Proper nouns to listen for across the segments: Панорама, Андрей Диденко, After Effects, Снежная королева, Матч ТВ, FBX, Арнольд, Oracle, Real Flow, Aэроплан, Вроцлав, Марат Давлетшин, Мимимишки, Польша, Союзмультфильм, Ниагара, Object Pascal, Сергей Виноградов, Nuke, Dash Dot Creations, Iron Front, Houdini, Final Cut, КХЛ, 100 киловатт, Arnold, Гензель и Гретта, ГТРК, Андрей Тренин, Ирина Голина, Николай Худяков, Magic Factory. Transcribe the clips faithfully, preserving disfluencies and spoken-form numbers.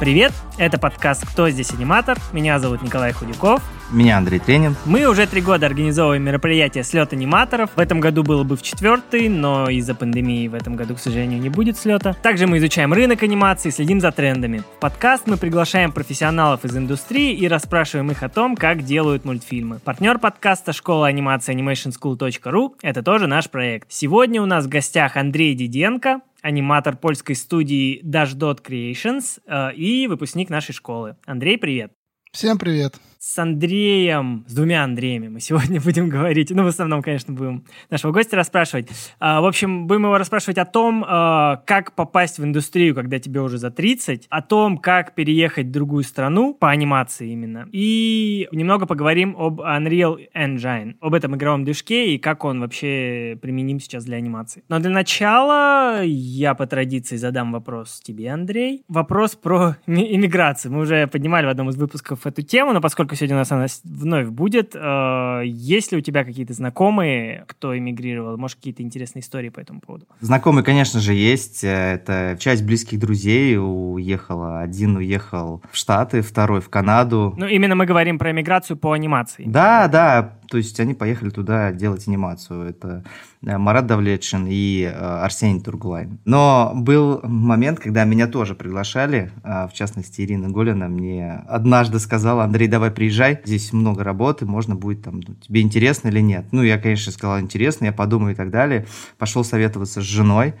Привет, это подкаст «Кто здесь аниматор?». Меня зовут Николай Худяков. Меня Андрей Тренин. Мы уже три года организовываем мероприятие «Слет аниматоров». В этом году было бы в четвертый, но из-за пандемии в этом году, к сожалению, не будет слета. Также мы изучаем рынок анимации, следим за трендами. В подкаст мы приглашаем профессионалов из индустрии и расспрашиваем их о том, как делают мультфильмы. Партнер подкаста — школа анимации Animation School точка ру. Это тоже наш проект. Сегодня у нас в гостях Андрей Диденко, аниматор польской студии Dash Dot Creations и выпускник нашей школы. Андрей, привет. Всем привет. С Андреем, с двумя Андреями мы сегодня будем говорить. Ну, в основном, конечно, будем нашего гостя расспрашивать. В общем, будем его расспрашивать о том, как попасть в индустрию, когда тебе уже за тридцать, о том, как переехать в другую страну, по анимации именно, и немного поговорим об Unreal Engine, об этом игровом движке и как он вообще применим сейчас для анимации. Но для начала я по традиции задам вопрос тебе, Андрей. Вопрос про иммиграцию. Мы уже поднимали в одном из выпусков эту тему, но поскольку сегодня у нас она вновь будет. Э, есть ли у тебя какие-то знакомые, кто эмигрировал? Может, какие-то интересные истории по этому поводу? Знакомые, конечно же, есть. Это часть близких друзей уехала. Один уехал в Штаты, второй в Канаду. Ну, именно мы говорим про эмиграцию по анимации. Да, да. То есть они поехали туда делать анимацию. Это Марат Давлетшин и Арсений Тургулайн. Но был момент, когда меня тоже приглашали. В частности, Ирина Голина мне однажды сказала: Андрей, давай приезжай, здесь много работы, можно будет там, тебе интересно или нет. Ну, я, конечно, сказал: интересно, я подумаю и так далее. Пошел советоваться с женой.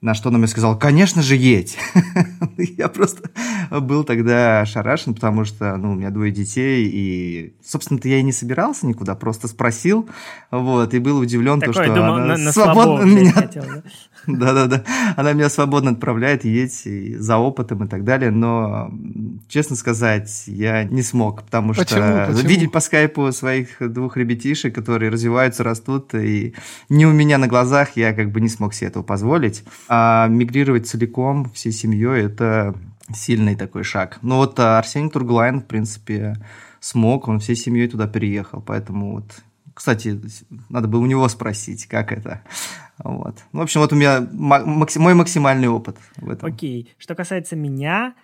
На что она мне сказала: конечно же, едь. Я просто был тогда ошарашен, потому что ну, у меня двое детей, и, собственно-то, я и не собирался никуда, просто спросил, вот, и был удивлен, то, что думал, она на, на свободно меня... Хотел, да? Да-да-да, она меня свободно отправляет, едь за опытом и так далее, но, честно сказать, я не смог, потому что почему? Почему? Видеть по скайпу своих двух ребятишек, которые развиваются, растут, и не у меня на глазах, я как бы не смог себе этого позволить. А мигрировать целиком, всей семьей, это сильный такой шаг. Ну вот Арсений Тургулайн, в принципе, смог, он всей семьей туда переехал, поэтому вот, кстати, надо было у него спросить, как это. Вот. В общем, вот у меня максим, мой максимальный опыт в этом. Окей. Что касается меня,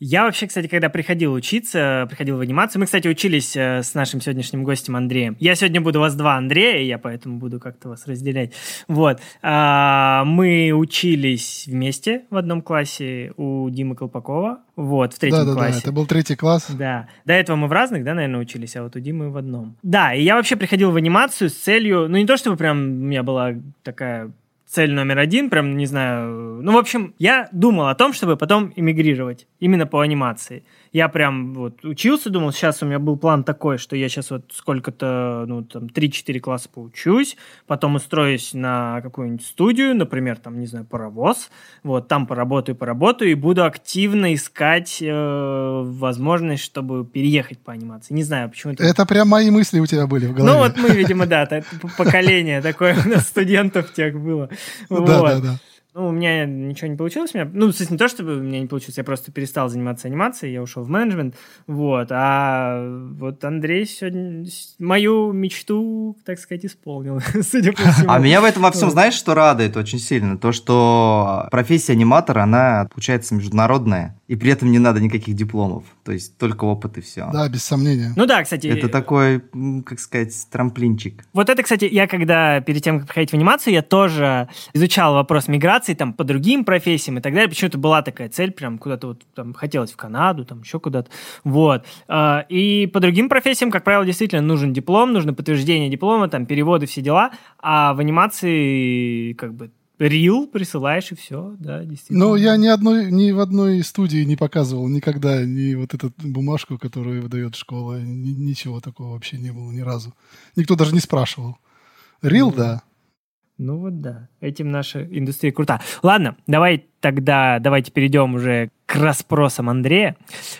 я вообще, кстати, когда приходил учиться, приходил в анимацию, мы, кстати, учились с нашим сегодняшним гостем Андреем. Я сегодня буду у вас два Андрея, я поэтому буду как-то вас разделять. Вот. Мы учились вместе в одном классе у Димы Колпакова. Вот, в третьем да, классе. Да-да-да, это был третий класс. Да. До этого мы в разных, да, наверное, учились, а вот у Димы в одном. Да, и я вообще приходил в анимацию с целью, ну, не то чтобы прям у меня была такая цель номер один, прям, не знаю, ну, в общем, я думал о том, чтобы потом эмигрировать, именно по анимации. Я прям вот учился, думал, сейчас у меня был план такой, что я сейчас вот сколько-то, ну, там, три-четыре класса поучусь, потом устроюсь на какую-нибудь студию, например, там, не знаю, Паровоз, вот, там поработаю, поработаю, и буду активно искать э, возможность, чтобы переехать по анимации. Не знаю, почему-то... Это прям мои мысли у тебя были в голове. Ну, вот мы, видимо, да, поколение такое у нас студентов тех было. Вот. Да, да, да. Ну, у меня ничего не получилось. У меня... Ну, кстати, не то, чтобы у меня не получилось, я просто перестал заниматься анимацией, я ушел в менеджмент. Вот. А вот Андрей сегодня мою мечту, так сказать, исполнил, судя по всему. А меня в этом во всем, знаешь, что радует очень сильно? То, что профессия аниматора, она, получается, международная, и при этом не надо никаких дипломов. То есть только опыт и все. Да, без сомнения. Ну да, кстати... Это такой, как сказать, трамплинчик. Вот это, кстати, я когда, перед тем, как приходить в анимацию, я тоже изучал вопрос миграции, там, по другим профессиям и так далее. Почему-то была такая цель, прям куда-то вот там хотелось в Канаду, там еще куда-то. Вот. И по другим профессиям, как правило, действительно нужен диплом, нужно подтверждение диплома, там, переводы, все дела. А в анимации как бы рил присылаешь, и все, да, действительно. Ну, я ни, одной, ни в одной студии не показывал никогда ни вот эту бумажку, которую выдает школа, ни, ничего такого вообще не было ни разу. Никто даже не спрашивал. Рил, mm-hmm. да. Ну вот да, этим наша индустрия крута. Ладно, давай тогда, давайте перейдем уже к расспросам Андрея.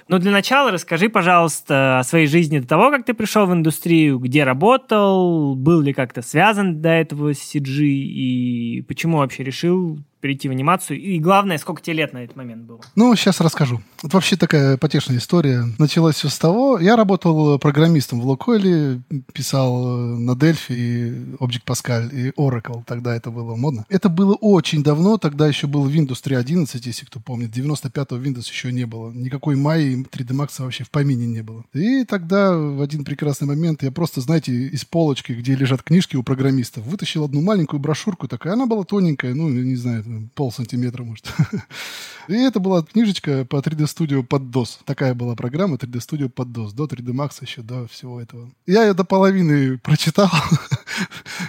Но для начала расскажи, пожалуйста, о своей жизни до того, как ты пришел в индустрию, где работал, был ли как-то связан до этого с си джи и почему вообще решил перейти в анимацию? И главное, сколько тебе лет на этот момент было? Ну, сейчас расскажу. Вот вообще такая потешная история. Началось все с того, я работал программистом в Лукойле, писал на Дельфи и Object Pascal и Oracle. Тогда это было модно. Это было очень давно. Тогда еще был Windows три одиннадцать, если кто помнит. девяносто пятого Windows еще не было. Никакой Maya и три дэ Max вообще в помине не было. И тогда в один прекрасный момент я просто, знаете, из полочки, где лежат книжки у программистов, вытащил одну маленькую брошюрку. Такая, она была тоненькая, ну, не знаю, пол сантиметра, может. И это была книжечка по три дэ Studio под дос. Такая была программа три дэ Studio под дос. До три дэ Max еще, до всего этого. Я ее до половины прочитал,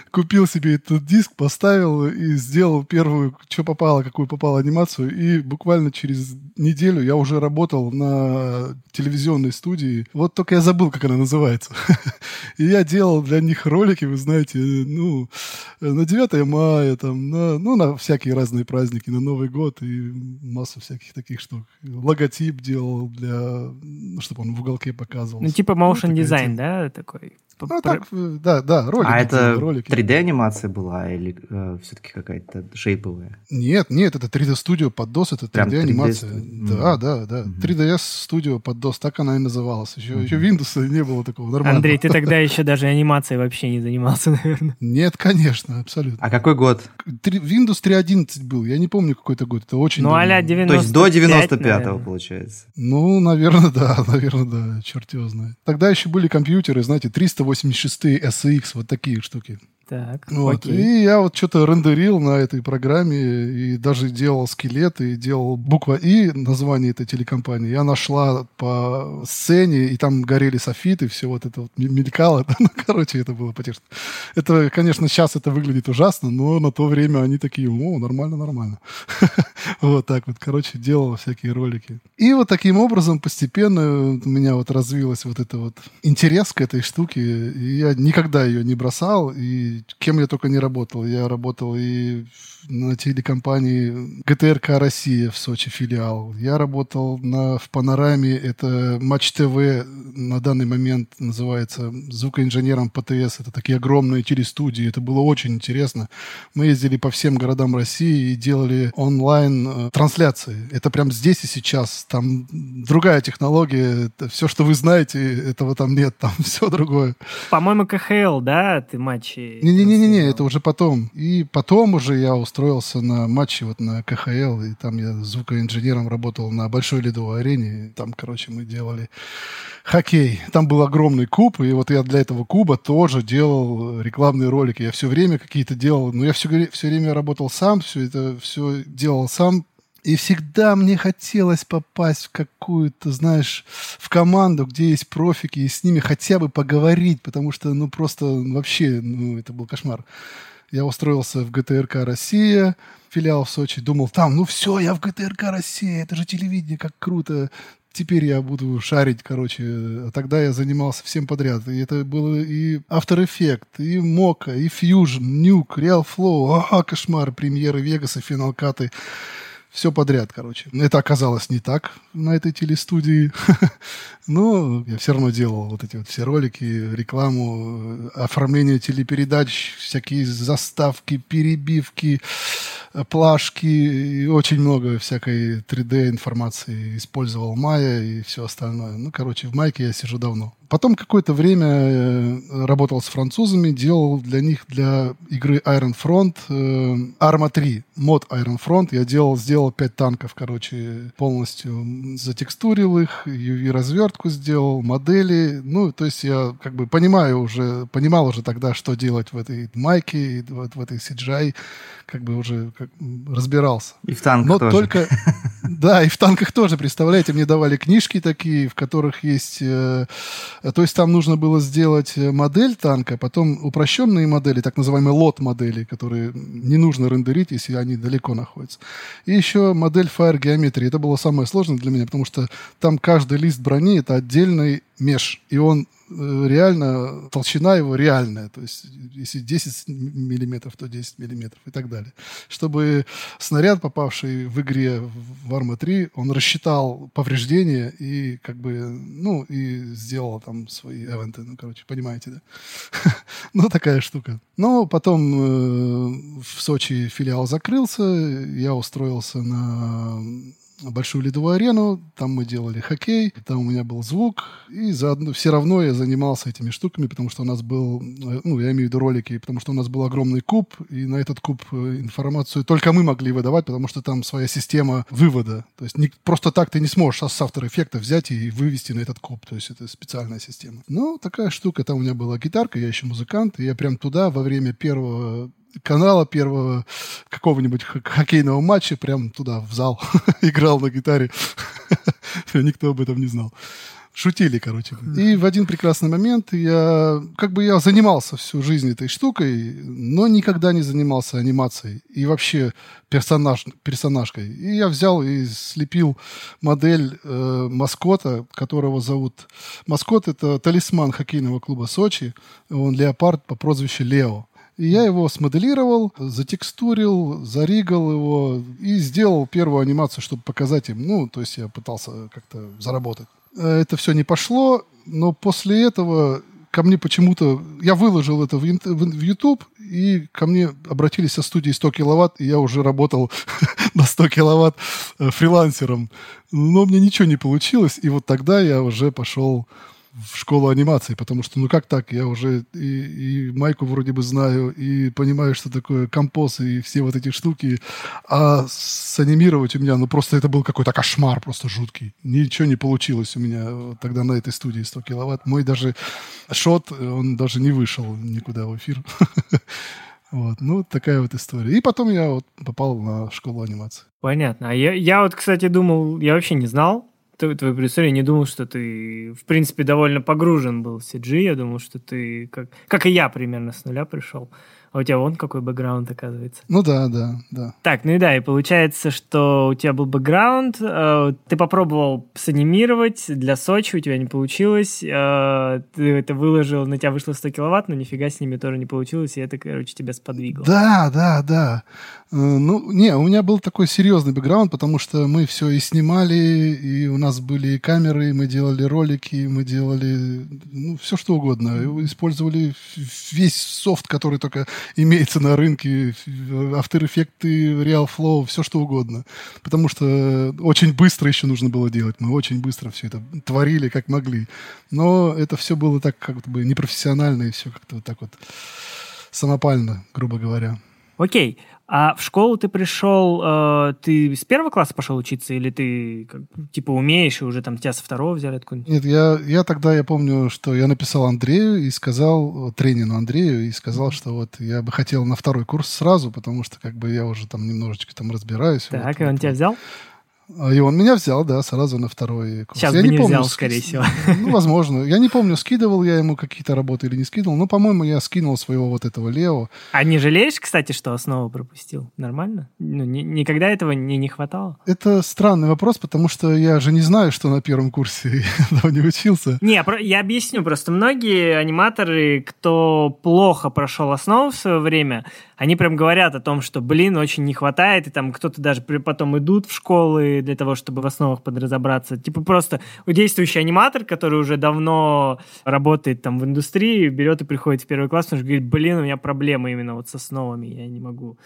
купил себе этот диск, поставил и сделал первую, что попало, какую попало анимацию. И буквально через неделю я уже работал на телевизионной студии. Вот только я забыл, как она называется. И я делал для них ролики, вы знаете, ну, на девятое мая, там, на, ну, на всякие разные праздники, на Новый год и массу всяких таких штук. Логотип делал для... чтобы он в уголке показывал. Ну, типа motion ну, дизайн, да, такой? Ну, Про... так, да, да, ролики. А это ролики. три дэ-анимация была или э, все-таки какая-то шейповая? Нет, нет, это три дэ Studio под дос, это три дэ-анимация. три дэ... Да, да, да. Mm-hmm. три дэ Studio под дос, так она и называлась. Еще, mm-hmm. еще Windows не было такого нормального. Андрей, ты тогда еще даже анимацией вообще не занимался, наверное. Нет, конечно, абсолютно. А какой год? Windows три одиннадцать был, я не помню какой это год, это очень ну, давно. девяносто пять, то есть до девяносто пятого, получается. Ну, наверное, да, наверное, да, черт его знает. Тогда еще были компьютеры, знаете, триста восемьдесят шесть эс икс, вот такие штуки. Так, вот. И я вот что-то рендерил на этой программе, и даже делал скелет, и делал буква «И», название этой телекомпании. Я нашла по сцене, и там горели софиты, все вот это вот мелькало. Ну, короче, это было потешно. Это, конечно, сейчас это выглядит ужасно, но на то время они такие, о, нормально, нормально. Вот так вот, короче, делал всякие ролики. И вот таким образом постепенно у меня вот развилась вот эта вот интерес к этой штуке, и я никогда ее не бросал, и кем я только не работал. Я работал и на телекомпании гэ тэ эр ка Россия в Сочи филиал. Я работал на, в Панораме. Это Матч ТВ на данный момент называется звукоинженером пэ тэ эс. Это такие огромные телестудии. Это было очень интересно. Мы ездили по всем городам России и делали онлайн-трансляции. Это прям здесь и сейчас. Там другая технология. Это все, что вы знаете, этого там нет. Там все другое. По-моему, ка ха эл, да? Ты матчи... Не-не-не, это уже потом. И потом уже я устроился на матчи вот на ка ха эл, и там я звукоинженером работал на Большой Ледовой арене. Там, короче, мы делали хоккей. Там был огромный куб, и вот я для этого куба тоже делал рекламные ролики. Я все время какие-то делал, но я все, все время работал сам, все это все делал сам. И всегда мне хотелось попасть в какую-то, знаешь, в команду, где есть профики, и с ними хотя бы поговорить, потому что, ну, просто вообще, ну, это был кошмар. Я устроился в гэ тэ эр ка «Россия», филиал в Сочи, думал, там, ну все, я в гэ тэ эр ка «Россия», это же телевидение, как круто. Теперь я буду шарить, короче. А тогда я занимался всем подряд. И это было и After Effects, и Mocha, и Fusion, Nuke, Real Flow, ага, кошмар, премьеры Вегаса, финал-каты. Все подряд, короче. Это оказалось не так на этой телестудии. Но я все равно делал вот эти вот все ролики, рекламу, оформление телепередач, всякие заставки, перебивки, плашки. И очень много всякой три дэ-информации использовал Maya и все остальное. Ну, короче, в Майке я сижу давно. Потом какое-то время работал с французами, делал для них, для игры Iron Front, Арма три, мод Iron Front. Я делал, сделал пять танков, короче, полностью затекстурил их, ю ви-развертку сделал, модели. Ну, то есть я как бы понимаю уже, понимал уже тогда, что делать в этой майке, в этой си джи ай, как бы уже как, разбирался. И в танках Но тоже. Только... Да, и в танках тоже, представляете, мне давали книжки такие, в которых есть... То есть там нужно было сделать модель танка, потом упрощенные модели, так называемые лот-модели, которые не нужно рендерить, если они далеко находятся. И еще модель фаер-геометрии. Это было самое сложное для меня, потому что там каждый лист брони — это отдельный меж, и он реально, толщина его реальная. То есть, если десять миллиметров, то десять миллиметров и так далее. Чтобы снаряд, попавший в игре в Арма три, он рассчитал повреждения и как бы, ну, и сделал там свои эвенты. Ну, короче, понимаете, да? Ну, такая штука. Но потом э, в Сочи филиал закрылся, я устроился на большую ледовую арену, там мы делали хоккей, там у меня был звук, и заодно, все равно я занимался этими штуками, потому что у нас был, ну, я имею в виду ролики, потому что у нас был огромный куб, и на этот куб информацию только мы могли выдавать, потому что там своя система вывода, то есть не, просто так ты не сможешь с After Effects взять и вывести на этот куб, то есть это специальная система. Ну, такая штука, там у меня была гитарка, я еще музыкант, и я прям туда во время первого канала первого какого-нибудь хоккейного матча прям туда, в зал, играл на гитаре. Никто об этом не знал. Шутили, короче. И в один прекрасный момент я... Как бы я занимался всю жизнь этой штукой, но никогда не занимался анимацией и вообще персонаж, персонажкой. И я взял и слепил модель э, маскота, которого зовут... Маскот — это талисман хоккейного клуба «Сочи». Он леопард по прозвищу Лео. И я его смоделировал, затекстурил, заригал его и сделал первую анимацию, чтобы показать им. Ну, то есть я пытался как-то заработать. Это все не пошло, но после этого ко мне почему-то... Я выложил это в YouTube, и ко мне обратились со студии сто киловатт, и я уже работал на сто киловатт фрилансером. Но мне ничего не получилось, и вот тогда я уже пошел... в школу анимации, потому что, ну как так, я уже и, и майку вроде бы знаю, и понимаю, что такое композ, и все вот эти штуки, а санимировать у меня, ну просто это был какой-то кошмар, просто жуткий. Ничего не получилось у меня тогда на этой студии сто киловатт. Мой даже шот, он даже не вышел никуда в эфир. Вот, ну, такая вот история. И потом я вот попал на школу анимации. Понятно. А я вот, кстати, думал, я вообще не знал, твою предысторию, не думал, что ты, в принципе, довольно погружен был в си джи. Я думал, что ты, как, как и я, примерно с нуля пришел. А у тебя вон какой бэкграунд, оказывается. Ну да, да, да. Так, ну и да, и получается, что у тебя был бэкграунд, э, ты попробовал санимировать для Сочи, у тебя не получилось, э, ты это выложил, на тебя вышло сто киловатт, но нифига с ними тоже не получилось, и это, короче, тебя сподвигло. Да, да, да. Э, ну, не, у меня был такой серьезный бэкграунд, потому что мы все и снимали, и у нас были камеры, мы делали ролики, мы делали, ну, все что угодно. Использовали весь софт, который только... имеется на рынке, After Effects, Real Flow, все что угодно. Потому что очень быстро еще нужно было делать. Мы очень быстро все это творили, как могли. Но это все было так как бы непрофессионально и все как-то вот так вот самопально, грубо говоря. Окей. А в школу ты пришел, э, ты с первого класса пошел учиться, или ты как, типа умеешь, и уже там тебя со второго взяли откуда-нибудь? Нет, я, я тогда, я помню, что я написал Андрею и сказал, Тренину Андрею, и сказал, что вот я бы хотел на второй курс сразу, потому что как бы я уже там немножечко там разбираюсь. Так, вот, и он вот, тебя вот. Взял? И он меня взял, да, сразу на второй курс. Сейчас я бы не, не взял, помню, скорее всего. Ну, возможно. Я не помню, скидывал я ему какие-то работы или не скидывал, но, по-моему, я скинул своего вот этого Лео. А не жалеешь, кстати, что основу пропустил? Нормально? Ну, ни- никогда этого не, не хватало? Это странный вопрос, потому что я же не знаю, что на первом курсе я не учился. Не, я объясню. Просто многие аниматоры, кто плохо прошел основу в свое время, они прям говорят о том, что, блин, очень не хватает, и там кто-то даже потом идут в школы, для того, чтобы в основах подразобраться. Типа просто действующий аниматор, который уже давно работает там в индустрии, берет и приходит в первый класс, потому что говорит, блин, у меня проблемы именно вот с основами, я не могу.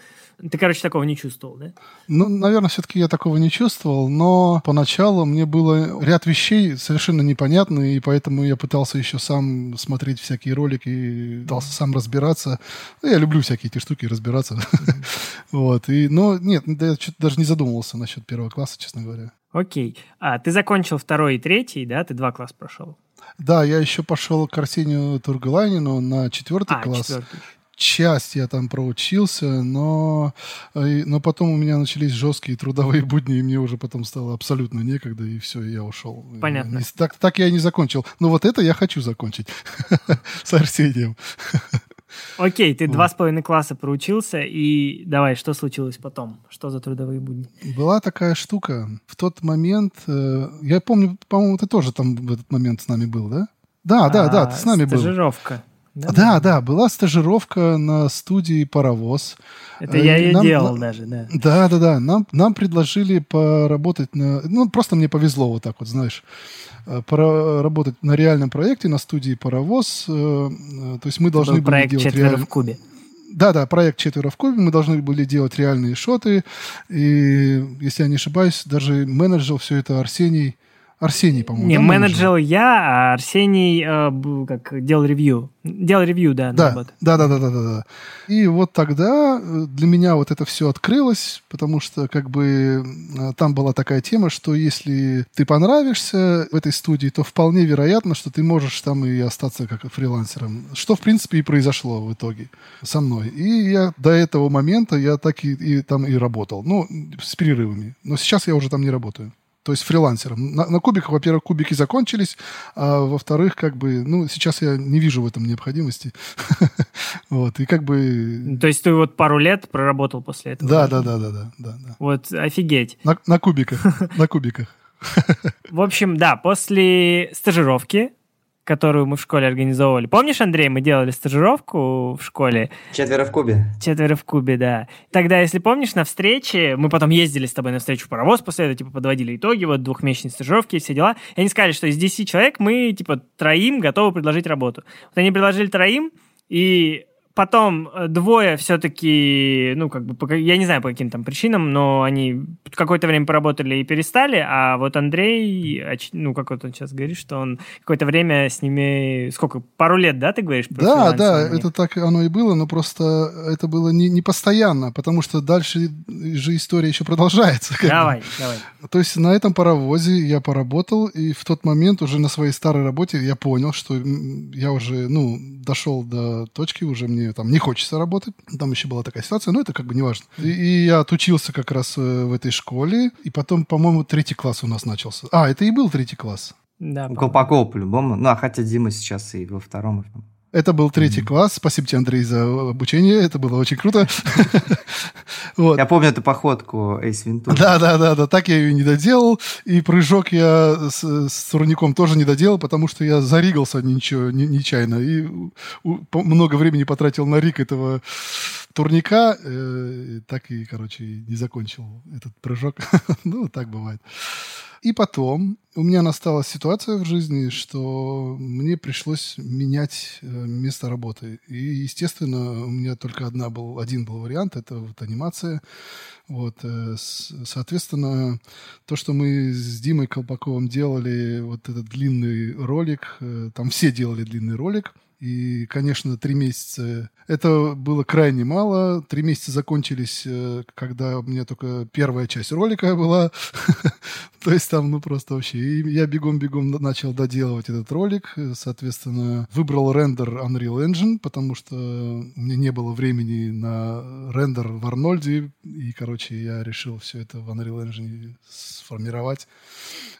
Ты, короче, такого не чувствовал, да? Ну, наверное, все-таки я такого не чувствовал, но поначалу мне было ряд вещей совершенно непонятны, и поэтому я пытался еще сам смотреть всякие ролики, и пытался сам разбираться. Ну, я люблю всякие эти штуки, разбираться. Вот. Но нет, я даже не задумывался насчет первого класса, честно говоря. Окей. А ты закончил второй и третий, да? Ты два класса прошел? Да, я еще пошел к Арсению Тургулайнину на четвертый а, класс. Четвертый. Часть я там проучился, но, но потом у меня начались жесткие трудовые будни, и мне уже потом стало абсолютно некогда, и все, и я ушел. Понятно. И, так, так я и не закончил. Но вот это я хочу закончить с Арсением. Окей, ты два с половиной класса проучился, и давай, что случилось потом? Что за трудовые будни? Была такая штука. В тот момент, я помню, по-моему, ты тоже там в этот момент с нами был, да? Да, да, да, ты с нами был. Стажировка. Да, да, да, была стажировка на студии «Паровоз». Это я ее нам, делал на, даже, да. Да, да, да. Нам, нам предложили поработать на... Ну, просто мне повезло вот так вот, знаешь. Поработать на реальном проекте на студии «Паровоз». То есть мы это должны был были проект делать... проект «Четверо реаль... в кубе». Да, да, проект «Четверо в кубе». Мы должны были делать реальные шоты. И, если я не ошибаюсь, даже менеджер все это Арсений... Арсений, по-моему. Не, да, менеджер я, а Арсений э, как, делал ревью. Делал ревью, да. Да, да, да, да, да, да. И вот тогда для меня вот это все открылось, потому что как бы там была такая тема, что если ты понравишься в этой студии, то вполне вероятно, что ты можешь там и остаться как фрилансером. Что, в принципе, и произошло в итоге со мной. И я до этого момента я так и, и там и работал. Ну, с перерывами. Но сейчас я уже там не работаю. То есть фрилансером. На, на кубиках, во-первых, кубики закончились, а во-вторых, как бы, ну, сейчас я не вижу в этом необходимости. Вот, и как бы... То есть ты вот пару лет проработал после этого? Да, да, да, да, да. Вот, офигеть. На кубиках, на кубиках. В общем, да, после стажировки, которую мы в школе организовывали. Помнишь, Андрей, мы делали стажировку в школе? Четверо в кубе. Четверо в кубе, да. Тогда, если помнишь, на встрече, мы потом ездили с тобой на встречу в «Паровоз», после этого, типа, подводили итоги, вот, двухмесячной стажировки и все дела. И они сказали, что из десяти человек мы, типа, троим готовы предложить работу. Вот они предложили троим, и потом двое все-таки, ну, как бы, я не знаю, по каким там причинам, но они какое-то время поработали и перестали, а вот Андрей, ну, как вот он сейчас говорит, что он какое-то время с ними, сколько, пару лет, да, ты говоришь? Да, да, это так оно и было, но просто это было не, не постоянно, потому что дальше же история еще продолжается. Давай, давай. То есть на этом паровозе я поработал, и в тот момент уже на своей старой работе я понял, что я уже, ну, дошел до точки, уже мне там не хочется работать. Там еще была такая ситуация, но это как бы не важно. И, и я отучился как раз в этой школе, и потом, по-моему, третий класс у нас начался. А, это и был третий класс. Да, Колпакова по-любому. Ну, а хотя Дима сейчас и во втором. Это был третий mm-hmm. класс. Спасибо тебе, Андрей, за обучение. Это было очень круто. Вот. Я помню эту походку Эйс Вентура. Да-да-да, так я ее не доделал. И прыжок я с, с турником тоже не доделал, потому что я заригался ничего, не, нечаянно. И у, по, много времени потратил на риг этого турника. Э, так и, короче, не закончил этот прыжок. Ну, так бывает. И потом у меня настала ситуация в жизни, что мне пришлось менять место работы. И, естественно, у меня только одна был, один был вариант, это вот анимация. Вот, соответственно, то, что мы с Димой Колпаковым делали, вот этот длинный ролик, там все делали длинный ролик. И, конечно, три месяца... Это было крайне мало. Три месяца закончились, когда у меня только первая часть ролика была. То есть там, ну, просто вообще... И я бегом-бегом начал доделывать этот ролик. Соответственно, выбрал рендер Unreal Engine, потому что у меня не было времени на рендер в Арнольде. И, короче, я решил все это в Unreal Engine сформировать.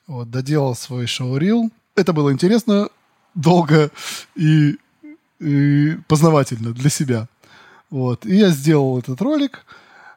Вот, доделал свой шоу-рил. Это было интересно, долго и... и познавательно для себя. Вот. И я сделал этот ролик.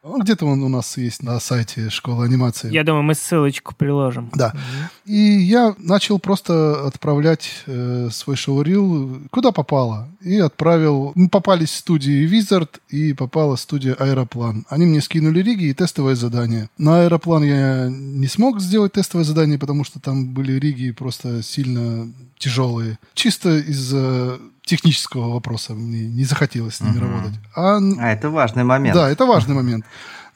Где-то он у нас есть на сайте школы анимации. Я думаю, мы ссылочку приложим. Да. Mm-hmm. И я начал просто отправлять э, свой шоурил куда попало. И отправил... Мы попались в студии «Визард» и попала студия «Аэроплан». Они мне скинули риги и тестовое задание. На «Аэроплан» я не смог сделать тестовое задание, потому что там были риги просто сильно тяжелые. Чисто из-за... технического вопроса. Мне не захотелось с ними uh-huh. работать. А... а это важный момент. Да, это важный момент.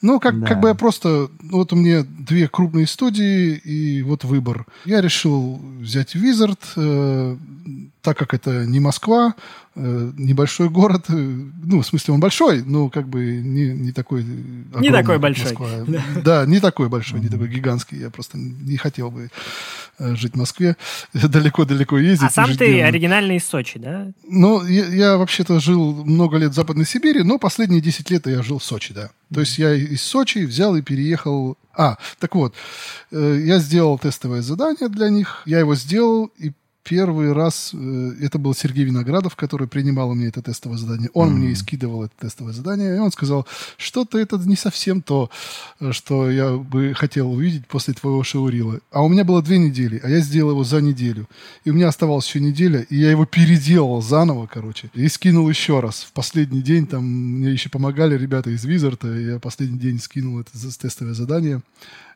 Ну, как, да. как бы я просто... Вот у меня две крупные студии, и вот выбор. Я решил взять Wizard, э, так как это не Москва, э, небольшой город. Э, ну, в смысле, он большой, но как бы не, не такой... Не такой большой. Да, не такой большой, не такой гигантский. Я просто не хотел бы жить в Москве, далеко-далеко ездить. А сам ты оригинальный из Сочи, да? Ну, я, я вообще-то жил много лет в Западной Сибири, но последние десять лет я жил в Сочи, да. То есть я из Сочи взял и переехал... А, так вот, я сделал тестовое задание для них, я его сделал, и первый раз э, это был Сергей Виноградов, который принимал у меня это тестовое задание. Он mm-hmm. мне и скидывал это тестовое задание, и он сказал, что-то это не совсем то, что я бы хотел увидеть после твоего шоурила. А у меня было две недели, а я сделал его за неделю. И у меня оставалась еще неделя, и я его переделал заново, короче, и скинул еще раз. В последний день там мне еще помогали ребята из Визарда, я последний день скинул это тестовое задание.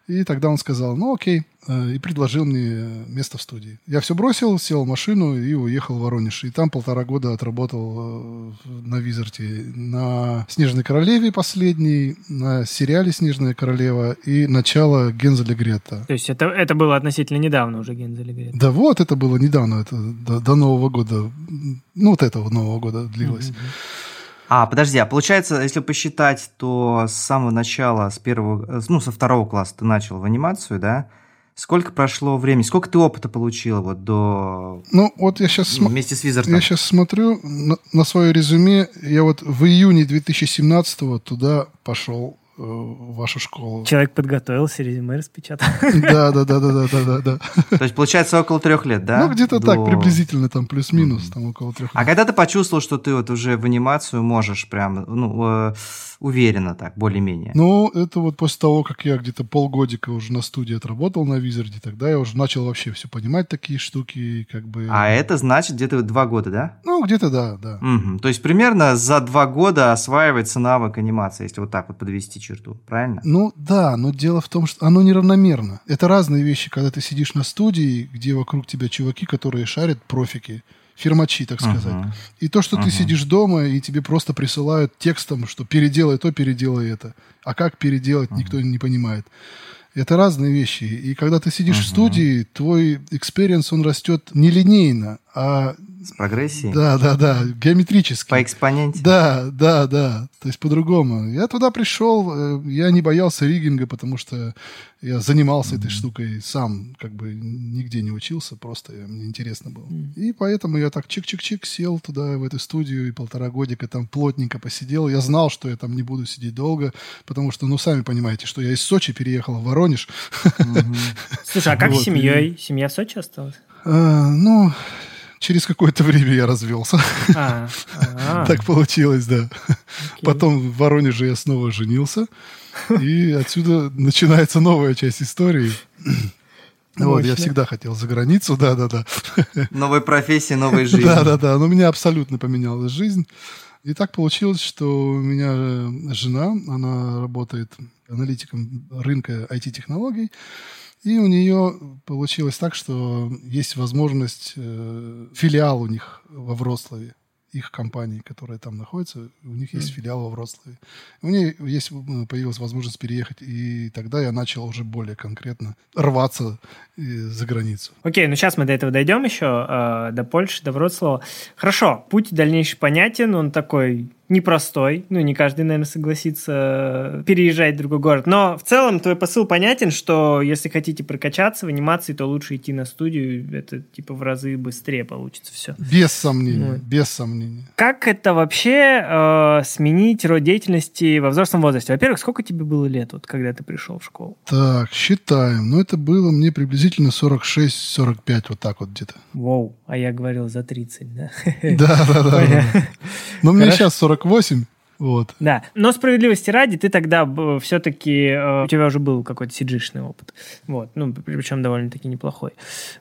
И тогда он сказал, ну окей, и предложил мне место в студии. Я все бросил, сел в машину и уехал в Воронеж. И там полтора года отработал на Визарде, на «Снежной королеве» последней, на сериале «Снежная королева» и начало «Гензеля и Гретта». То есть это, это было относительно недавно уже «Гензель и Гретта». Да вот, это было недавно, это до, до Нового года. Ну вот этого Нового года длилось. Mm-hmm. А, подожди, а получается, если посчитать, то с самого начала, с первого, ну, со второго класса ты начал в анимацию, да? Сколько прошло времени? Сколько ты опыта получил вот до... Ну, вот я сейчас... См... Вместе с Визардом. Я сейчас смотрю на, на свое резюме. Я вот в июне две тысячи семнадцатого туда пошел э, в вашу школу. Человек подготовился, резюме распечатал. Да-да-да-да-да-да. То есть, получается, около трех лет, да? Ну, где-то так, приблизительно, там, плюс-минус, там, около трех лет. А когда ты почувствовал, что ты вот уже в анимацию можешь прям, ну, уверенно так, более-менее? Ну, это вот после того, как я где-то полгодика уже на студии отработал на Визарде, тогда я уже начал вообще все понимать, такие штуки, как бы... А это значит где-то два года, да? Ну, где-то да, да. То есть, примерно за два года осваивается навык анимации, если вот так вот подвести черту, правильно? Ну да, но дело в том, что оно неравномерно. Это разные вещи, когда ты сидишь на студии, где вокруг тебя чуваки, которые шарят, профики, фирмачи, так сказать. Uh-huh. И то, что uh-huh. ты сидишь дома, и тебе просто присылают текстом, что переделай то, переделай это. А как переделать, uh-huh. никто не понимает. Это разные вещи. И когда ты сидишь uh-huh. в студии, твой экспириенс, он растет не линейно, а... С прогрессией? Да, да, да. Геометрически. По экспоненте? Да, да, да. То есть по-другому. Я туда пришел, я не боялся риггинга, потому что я занимался mm-hmm. этой штукой сам, как бы нигде не учился, просто мне интересно было. Mm-hmm. И поэтому я так чик-чик-чик сел туда, в эту студию, и полтора годика там плотненько посидел. Я знал, что я там не буду сидеть долго, потому что, ну, сами понимаете, что я из Сочи переехал в Воронеж. Mm-hmm. Слушай, а как вот. С семьей? Семья в Сочи осталась? А, ну, через какое-то время я развелся. А, а. Так получилось, да. Okay. Потом в Воронеже я снова женился. И отсюда начинается новая часть истории. Вот, я всегда хотел за границу, да-да-да. Новой профессии, новой жизни. Да-да-да, но у меня абсолютно поменялась жизнь. И так получилось, что у меня жена, она работает аналитиком рынка ай ти-технологий, и у нее получилось так, что есть возможность, э, филиал у них во Вроцлаве, их компании, которая там находится, у них есть mm-hmm. филиал во Вроцлаве. У нее есть, появилась возможность переехать, и тогда я начал уже более конкретно рваться э, за границу. Окей, okay, ну сейчас мы до этого дойдем еще, э, до Польши, до Вроцлава. Хорошо, путь дальнейший понятен, он такой... непростой, ну, не каждый, наверное, согласится переезжать в другой город. Но в целом твой посыл понятен, что если хотите прокачаться в анимации, то лучше идти на студию, это типа в разы быстрее получится все. Без сомнения, вот. без сомнения. Как это вообще э, сменить род деятельности во взрослом возрасте? Во-первых, сколько тебе было лет, вот, когда ты пришел в школу? Так, считаем. Ну, это было мне приблизительно сорок шесть сорок пять, вот так вот где-то. Вау, а я говорил за тридцать, да? Да-да-да. Но мне сейчас сорок восемь. Вот. Да, но справедливости ради, ты тогда все-таки... Э, у тебя уже был какой-то си джи-шный опыт. Вот. Ну, причем довольно-таки неплохой.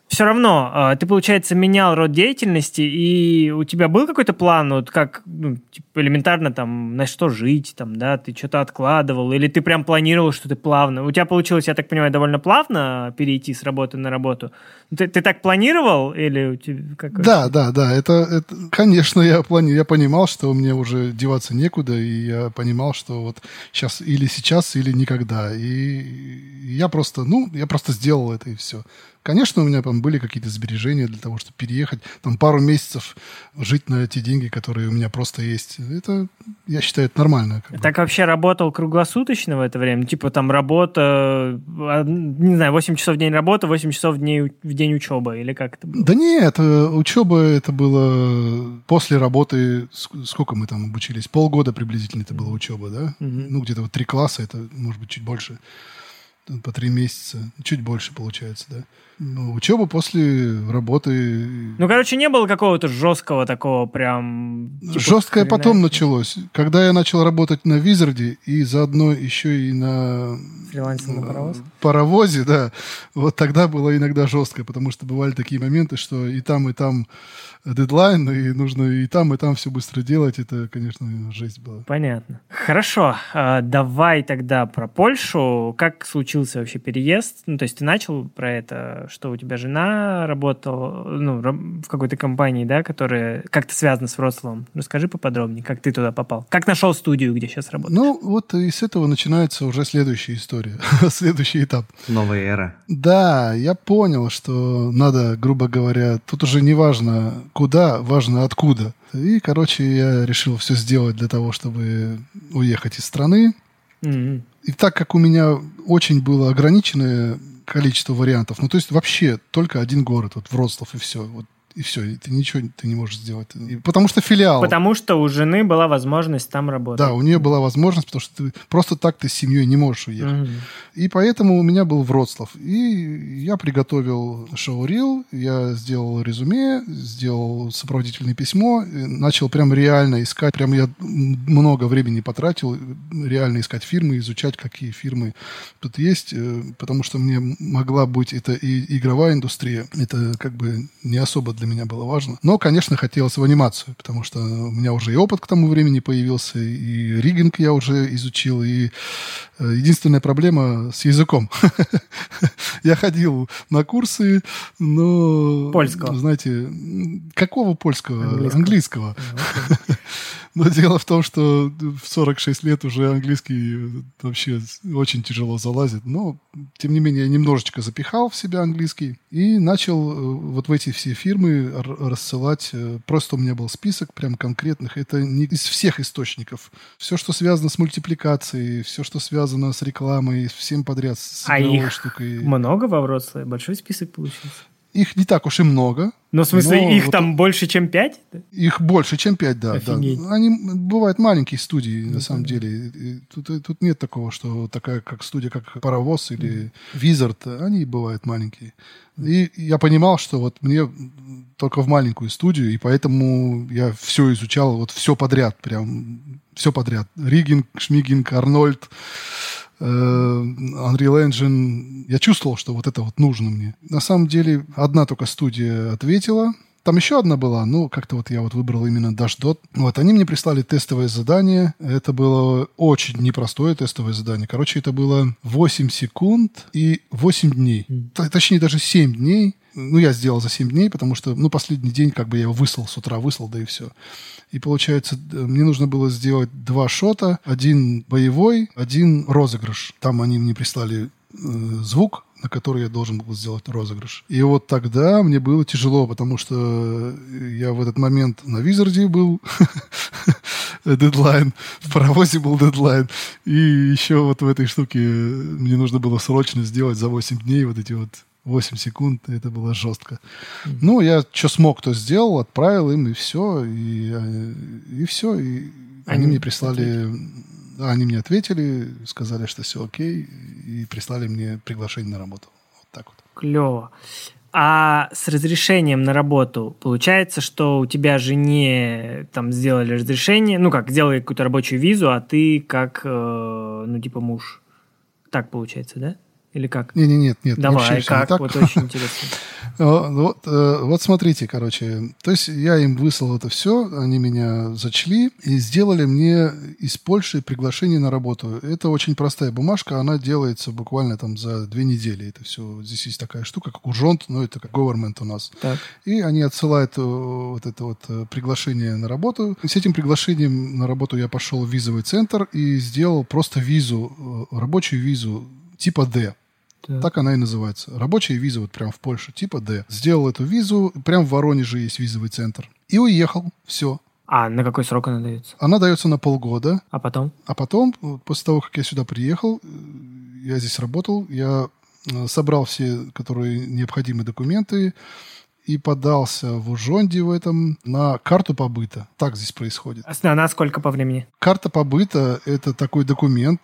Все равно э, ты, получается, менял род деятельности, и у тебя был какой-то план, вот как, ну, типа, элементарно, там, на что жить, там, да, ты что-то откладывал, или ты прям планировал, что ты плавно... У тебя получилось, я так понимаю, довольно плавно перейти с работы на работу. Ты, ты так планировал, или у тебя... Какой-то... Да, да, да, это... это... Конечно, я, плани... я понимал, что мне уже деваться некуда, и я понимал, что вот сейчас или сейчас, или никогда. И я просто, ну, я просто сделал это, и все. Конечно, у меня там были какие-то сбережения для того, чтобы переехать, там пару месяцев жить на те деньги, которые у меня просто есть. Это, я считаю, это нормально. Как бы. Так вообще работал круглосуточно в это время? Типа там работа, не знаю, восемь часов в день работа, восемь часов в день, в день учеба? Или как это было? Да нет, учеба это было после работы, сколько мы там обучились? Полгода приблизительно это была учеба, да? Mm-hmm. Ну, где-то вот три класса, это может быть чуть больше. по три месяца. Чуть больше получается, да. Ну, учеба после работы... Ну, короче, не было какого-то жесткого такого прям... Типа, жесткое потом или... началось. Когда я начал работать на Визарде и заодно еще и на... Фрилансер на паровоз? Паровозе, да. Вот тогда было иногда жестко, потому что бывали такие моменты, что и там, и там дедлайн, и нужно и там, и там все быстро делать. Это, конечно, жесть была. Понятно. Хорошо. Давай тогда про Польшу. Как случился вообще переезд? Ну, то есть ты начал про это... что у тебя жена работала, ну, в какой-то компании, да, которая как-то связана с Вроцлавом. Расскажи поподробнее, как ты туда попал. Как нашел студию, где сейчас работаешь? Ну, вот и с этого начинается уже следующая история, следующий этап. Новая эра. Да, я понял, что надо, грубо говоря, тут уже не важно куда, важно откуда. И, короче, я решил все сделать для того, чтобы уехать из страны. Mm-hmm. И так как у меня очень было ограниченное... количество вариантов. Ну, то есть вообще только один город, вот Вроцлав, и все. Вот, и все, и ты ничего ты не можешь сделать. И, потому что филиал. Потому что у жены была возможность там работать. Да, у нее была возможность, потому что ты, просто так ты с семьей не можешь уехать. Угу. И поэтому у меня был Вроцлав. И я приготовил шоу-рил, я сделал резюме, сделал сопроводительное письмо, начал прям реально искать, прям я много времени потратил, реально искать фирмы, изучать, какие фирмы тут есть, потому что мне могла быть это и игровая индустрия, это как бы не особо для меня было важно. Но, конечно, хотелось в анимацию, потому что у меня уже и опыт к тому времени появился, и риггинг я уже изучил, и единственная проблема с языком. Я ходил на курсы, но... Польского. Знаете, какого польского? Английского. Но дело в том, что в сорок шесть лет уже английский вообще очень тяжело залазит. Но, тем не менее, я немножечко запихал в себя английский и начал вот в эти все фирмы рассылать. Просто у меня был список прям конкретных. Это не из всех источников. Все, что связано с мультипликацией, все, что связано с рекламой, всем подряд. С а их штукой. Много во Вроцлаве? Большой список получился? Их не так уж и много. Но в смысле, но их вот там больше, чем пять? Их больше, чем пять, да. да. Они бывают маленькие студии, на да, самом да. деле. И тут, тут нет такого, что такая как студия, как Паровоз или Визард. Mm-hmm. Они бывают маленькие. И я понимал, что вот мне только в маленькую студию, и поэтому я все изучал, вот все подряд, прям все подряд. Риггинг, шмиггинг, Arnold, Unreal Engine. Я чувствовал, что вот это вот нужно мне. На самом деле, одна только студия ответила. Там еще одна была, но как-то вот я вот выбрал именно Dash Dot. Вот, они мне прислали тестовое задание. Это было очень непростое тестовое задание. Короче, это было восемь секунд и восемь дней. Mm. Точнее, даже семь дней. Ну, я сделал за семь дней, потому что, ну, последний день, как бы я его выслал, с утра выслал, да и все. И получается, мне нужно было сделать два шота. Один боевой, один розыгрыш. Там они мне прислали э, звук, на который я должен был сделать розыгрыш. И вот тогда мне было тяжело, потому что я в этот момент на Визарде был дедлайн, в Паровозе был дедлайн, и еще вот в этой штуке мне нужно было срочно сделать за восемь дней вот эти вот восемь секунд, это было жестко. Mm-hmm. Ну, я что смог, то сделал, отправил им, и все, и, и все. И они, они мне прислали... Да, они мне ответили, сказали, что все окей, и прислали мне приглашение на работу. Вот так вот. Клево. А с разрешением на работу получается, что у тебя жене там сделали разрешение, ну как, сделали какую-то рабочую визу, а ты как, э, ну типа муж. Так получается, да? Или как? Не, не, нет, нет. Давай, как? Не вот очень интересно. Вот, вот смотрите, короче. То есть я им выслал это все, они меня зачли и сделали мне из Польши приглашение на работу. Это очень простая бумажка, она делается буквально там за две недели. Это все, здесь есть такая штука, как уржонт, но это как government у нас. Так. И они отсылают вот это вот приглашение на работу. С этим приглашением на работу я пошел в визовый центр и сделал просто визу, рабочую визу типа D. Так. так она и называется. Рабочая виза вот прям в Польше, типа D. Сделал эту визу, прям в Воронеже есть визовый центр. И уехал, все. А на какой срок она дается? Она дается на полгода. А потом? А потом, после того, как я сюда приехал, я здесь работал, я собрал все, которые необходимые документы, и подался в Ужонде в этом на карту побыта. Так здесь происходит. А она сколько по времени? Карта побыта — это такой документ,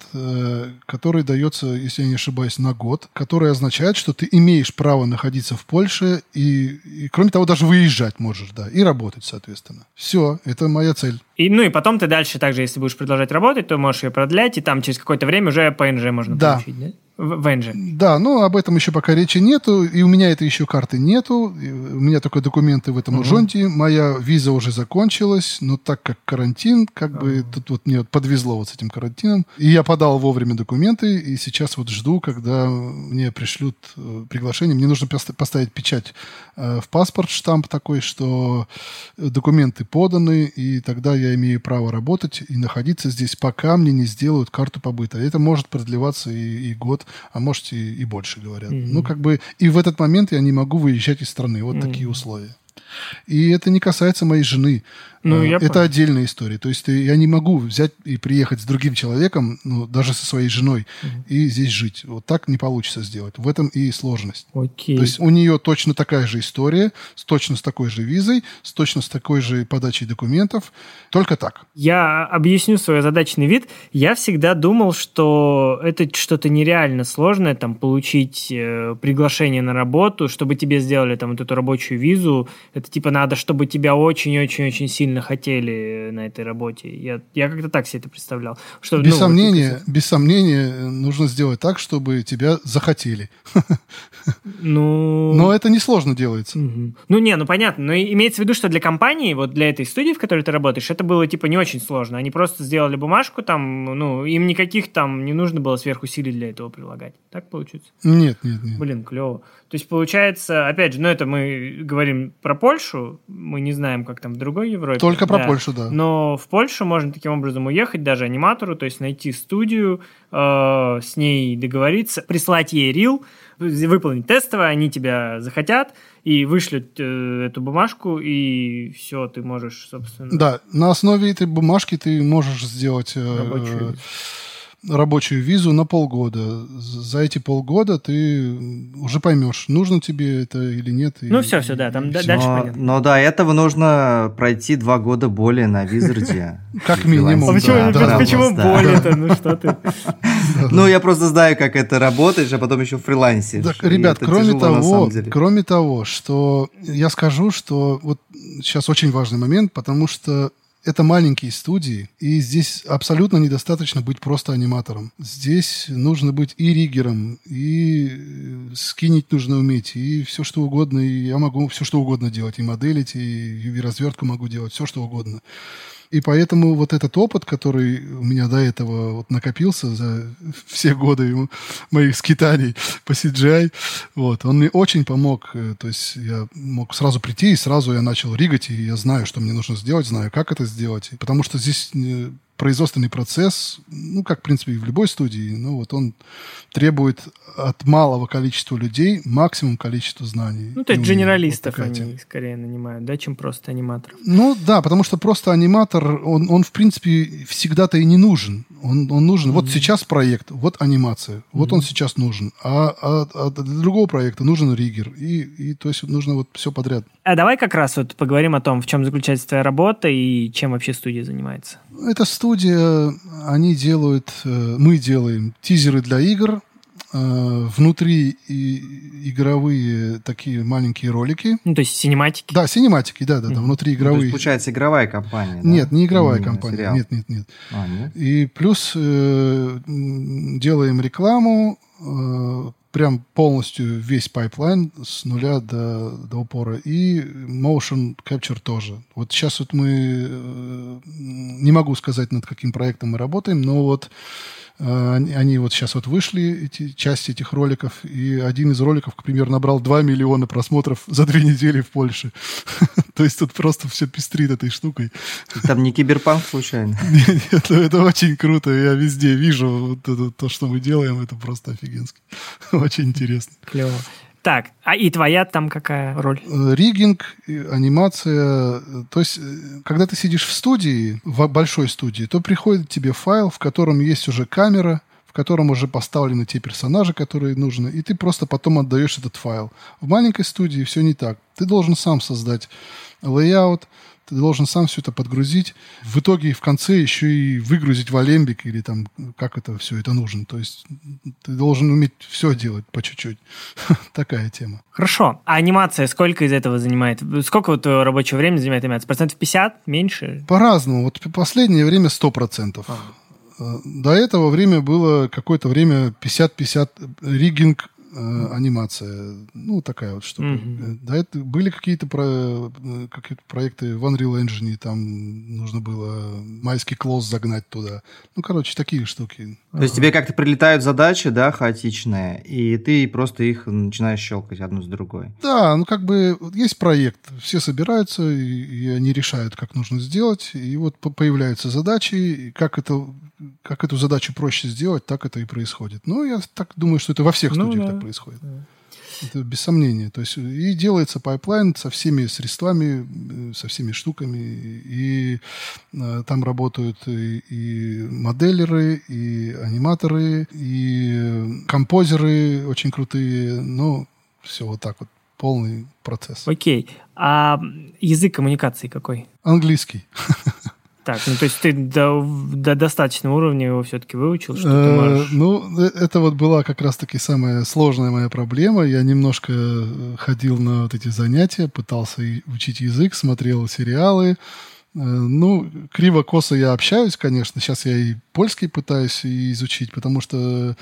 который дается, если я не ошибаюсь, на год, который означает, что ты имеешь право находиться в Польше и, и кроме того, даже выезжать можешь, да, и работать, соответственно. Все, это моя цель. И, ну и потом ты дальше также, если будешь продолжать работать, то можешь ее продлять, и там через какое-то время уже пэ эн жэ можно да. получить, да? В Engine. Да, но об этом еще пока речи нету, и у меня это еще карты нету, у меня только документы в этом угу. Ужонде, моя виза уже закончилась, но так как карантин, как а. бы тут вот мне вот подвезло вот с этим карантином, и я подал вовремя документы, и сейчас вот жду, когда мне пришлют приглашение, мне нужно поставить печать в паспорт, штамп такой, что документы поданы, и тогда я имею право работать и находиться здесь, пока мне не сделают карту побыта. Это может продлеваться и, и год, а может и, и больше, говорят. Mm-hmm. Ну, как бы, и в этот момент я не могу выезжать из страны. Вот mm-hmm. такие условия. И это не касается моей жены. Ну, я это понял. Отдельная история. То есть я не могу взять и приехать с другим человеком, ну, даже со своей женой, mm-hmm. и здесь жить. Вот так не получится сделать. В этом и сложность. Okay. То есть у нее точно такая же история, с точно с такой же визой, с точно с такой же подачей документов. Только так. Я объясню свой задачный вид. Я всегда думал, что это что-то нереально сложное, там, получить э, приглашение на работу, чтобы тебе сделали там вот эту рабочую визу. Это типа надо, чтобы тебя очень-очень-очень сильно хотели на этой работе. Я, я как-то так себе это представлял. Что, без, ну, сомнения, вот без сомнения, нужно сделать так, чтобы тебя захотели. Ну... Но это несложно делается. Угу. Ну, не, ну понятно. Но имеется в виду, что для компании, вот для этой студии, в которой ты работаешь, это было типа не очень сложно. Они просто сделали бумажку, там, ну, им никаких там не нужно было сверхусилий для этого прилагать. Так получится? Нет, нет, нет. Блин, клево. То есть, получается, опять же, ну, это мы говорим про Польшу, мы не знаем, как там в другой Европе. Только про да. Польшу, да. Но в Польшу можно таким образом уехать, даже аниматору, то есть найти студию, э, с ней договориться, прислать ей рил, выполнить тестовое, они тебя захотят, и вышлют э, эту бумажку, и все, ты можешь, собственно... Да, на основе этой бумажки ты можешь сделать... Э, рабочую. рабочую визу на полгода. За эти полгода ты уже поймешь, нужно тебе это или нет. Ну, все-все, да, там все. Дальше но, понятно. Но до этого нужно пройти два года более на Визарде. Как минимум. Почему более-то? Ну, что ты? Ну, я просто знаю, как это работает, а потом еще фрилансишь. Ребят, кроме того, что я скажу, что вот сейчас очень важный момент, потому что это маленькие студии, и здесь абсолютно недостаточно быть просто аниматором. Здесь нужно быть и риггером, и скинить нужно уметь, и все что угодно. И я могу все что угодно делать, и моделить, и ю ви-развертку могу делать, все что угодно. И поэтому вот этот опыт, который у меня до этого вот накопился за все годы моих скитаний по си джи ай, вот, он мне очень помог. То есть я мог сразу прийти, и сразу я начал ригать, и я знаю, что мне нужно сделать, знаю, как это сделать. Потому что здесь производственный процесс, ну, как, в принципе, и в любой студии, ну, вот он требует от малого количества людей максимум количества знаний. Ну, то есть генералистов вот они скорее нанимают, да, чем просто аниматоров. Ну, да, потому что просто аниматор, он, он в принципе, всегда-то и не нужен. Он, он нужен. Mm-hmm. Вот сейчас проект, вот анимация, вот mm-hmm. он сейчас нужен. А, а, а для другого проекта нужен риггер. И, и, то есть, нужно вот все подряд. А давай как раз вот поговорим о том, в чем заключается твоя работа и чем вообще студия занимается. Это студия, они делают, мы делаем тизеры для игр, внутри и игровые такие маленькие ролики. Ну, то есть синематики? Да, синематики, да-да-да, mm-hmm. внутри игровые. То есть, получается, игровая компания, да? Нет, не игровая mm-hmm. компания, нет-нет-нет. А, нет? И плюс э, делаем рекламу, э, прям полностью весь пайплайн с нуля до, до упора. И motion capture тоже. Вот сейчас вот мы... Э, не могу сказать, над каким проектом мы работаем, но вот они вот сейчас вот вышли, эти, части этих роликов, и один из роликов, к примеру, набрал два миллиона просмотров за две недели в Польше. То есть тут просто все пестрит этой штукой. Там не киберпанк случайно? Нет, это очень круто. Я везде вижу то, что мы делаем. Это просто офигенски. Очень интересно. Клево. Так, а и твоя там какая роль? Риггинг, анимация. То есть, когда ты сидишь в студии, в большой студии, то приходит тебе файл, в котором есть уже камера, в котором уже поставлены те персонажи, которые нужны, и ты просто потом отдаешь этот файл. В маленькой студии все не так. Ты должен сам создать лейаут, ты должен сам все это подгрузить. В итоге в конце еще и выгрузить в Олембик или там как это все это нужно. То есть ты должен уметь все делать по чуть-чуть. Такая тема. Хорошо. А анимация сколько из этого занимает? Сколько вот рабочего времени занимает анимация? Процентов пятьдесят? Меньше? По-разному. Вот в последнее время сто процентов. А. До этого время было какое-то время пятьдесят пятьдесят риггинг, анимация. Ну, такая вот штука. Mm-hmm. Да, это были какие-то, про, какие-то проекты в Unreal Engine, там нужно было майский клосс загнать туда. Ну, короче, такие штуки. То есть тебе как-то прилетают задачи, да, хаотичные, и ты просто их начинаешь щелкать одну с другой. Да, ну, как бы есть проект, все собираются, и, и они решают, как нужно сделать, и вот появляются задачи, и как это... Как эту задачу проще сделать, так это и происходит. Ну, я так думаю, что это во всех студиях ну, да. так происходит. Да. Это без сомнения. То есть и делается пайплайн со всеми средствами, со всеми штуками. И э, там работают и, и моделеры, и аниматоры, и композеры очень крутые. Ну, все вот так вот. Полный процесс. Окей. А язык коммуникации какой? Английский. Так, ну то есть ты до, до достаточного уровня его все-таки выучил, что ты можешь... Ну, это вот была как раз-таки самая сложная моя проблема. Я немножко ходил на вот эти занятия, пытался учить язык, смотрел сериалы. Ну, криво-косо я общаюсь, конечно. Сейчас я и польский пытаюсь изучить, потому что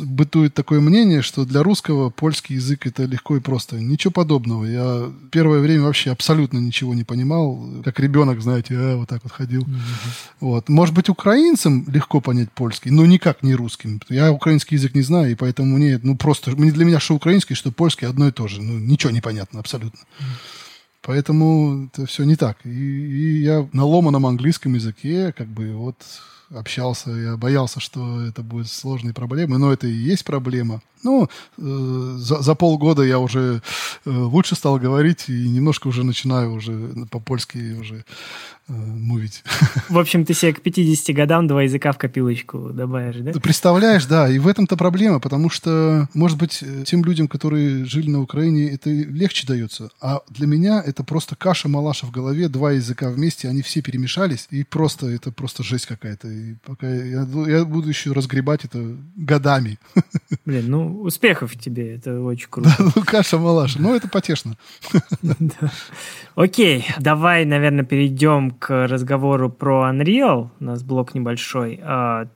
бытует такое мнение, что для русского польский язык это легко и просто. Ничего подобного. Я первое время вообще абсолютно ничего не понимал. Как ребенок, знаете, я вот так вот ходил. Mm-hmm. Вот. Может быть, украинцам легко понять польский, но никак не русским. Я украинский язык не знаю, и поэтому мне, ну, просто для меня что украинский, что польский одно и то же. Ну, ничего не понятно абсолютно. Mm-hmm. Поэтому это все не так. И, и я на ломаном английском языке как бы вот общался. Я боялся, что это будет сложной проблемой, но это и есть проблема. Ну, э, за, за полгода я уже э, лучше стал говорить и немножко уже начинаю уже по-польски уже э, мувить. В общем, ты себе к пятидесяти годам два языка в копилочку добавишь, да? Ты представляешь, да, и в этом-то проблема, потому что, может быть, тем людям, которые жили на Украине, это легче дается, а для меня это просто каша-малаша в голове, два языка вместе, они все перемешались, и просто, это просто жесть какая-то. И пока я, я буду еще разгребать это годами. Блин, ну, успехов тебе, это очень круто. Да, ну, каша-малаша, ну, это потешно. Окей, давай, наверное, перейдем к разговору про Unreal. У нас блок небольшой.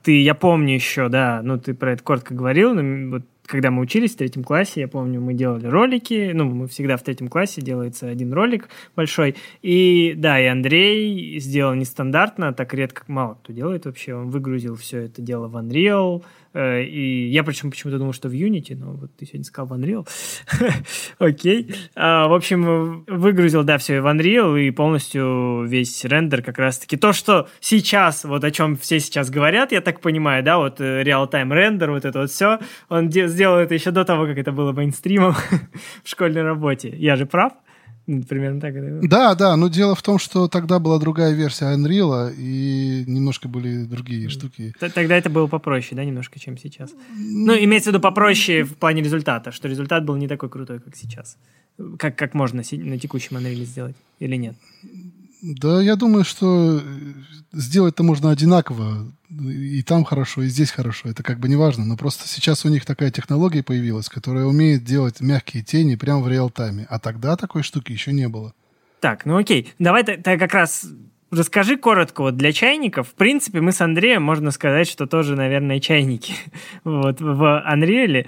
Ты, я помню еще, да, ну, ты про это коротко говорил, но вот когда мы учились в третьем классе, я помню, мы делали ролики, ну, мы всегда в третьем классе, делается один ролик большой, и, да, и Андрей сделал нестандартно, так редко, мало кто делает вообще, он выгрузил все это дело в Unreal, и я причем почему-то думал, что в Unity, но вот ты сегодня сказал в Unreal, окей, в общем, выгрузил, да, все в Unreal, и полностью весь рендер как раз-таки, то, что сейчас, вот о чем все сейчас говорят, я так понимаю, да, вот реал-тайм рендер, вот это вот все, он делает сделал это еще до того, как это было мейнстримом в школьной работе. Я же прав? Примерно так это было. Да, да, но дело в том, что тогда была другая версия Unreal, и немножко были другие штуки. Тогда это было попроще, да, немножко, чем сейчас? Ну, имеется в виду попроще в плане результата, что результат был не такой крутой, как сейчас. Как, как можно на текущем Unreal сделать или нет? Да, я думаю, что сделать-то можно одинаково. И там хорошо, и здесь хорошо. Это как бы не важно. Но просто сейчас у них такая технология появилась, которая умеет делать мягкие тени прямо в реал-тайме. А тогда такой штуки еще не было. Так, ну окей. Давай ты как раз... Расскажи коротко, вот для чайников, в принципе, мы с Андреем, можно сказать, что тоже, наверное, чайники вот, в Unreal, э,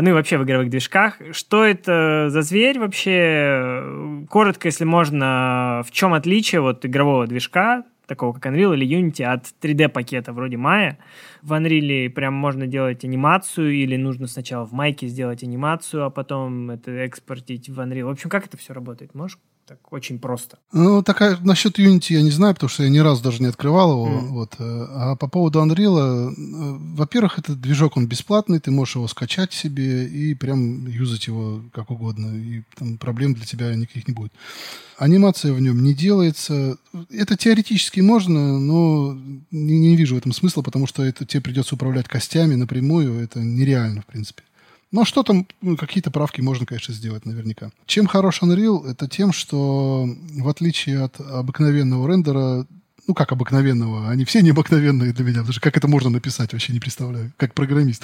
ну и вообще в игровых движках. Что это за зверь вообще? Коротко, если можно, в чем отличие вот игрового движка, такого как Unreal или Unity, от три дэ-пакета вроде Maya? В Unreal прям можно делать анимацию или нужно сначала в майке сделать анимацию, а потом это экспортить в Unreal? В общем, как это все работает? Можешь так очень просто. Ну, такая, насчет Unity я не знаю, потому что я ни разу даже не открывал его. Mm. Вот. А по поводу Unreal, во-первых, этот движок, он бесплатный, ты можешь его скачать себе и прям юзать его как угодно, и там проблем для тебя никаких не будет. Анимация в нем не делается. Это теоретически можно, но не, не вижу в этом смысла, потому что это тебе придется управлять костями напрямую, это нереально, в принципе. Но что там, ну, какие-то правки можно, конечно, сделать наверняка. Чем хорош Unreal? Это тем, что в отличие от обыкновенного рендера, ну как обыкновенного, они все необыкновенные для меня, даже как это можно написать, вообще не представляю, как программист.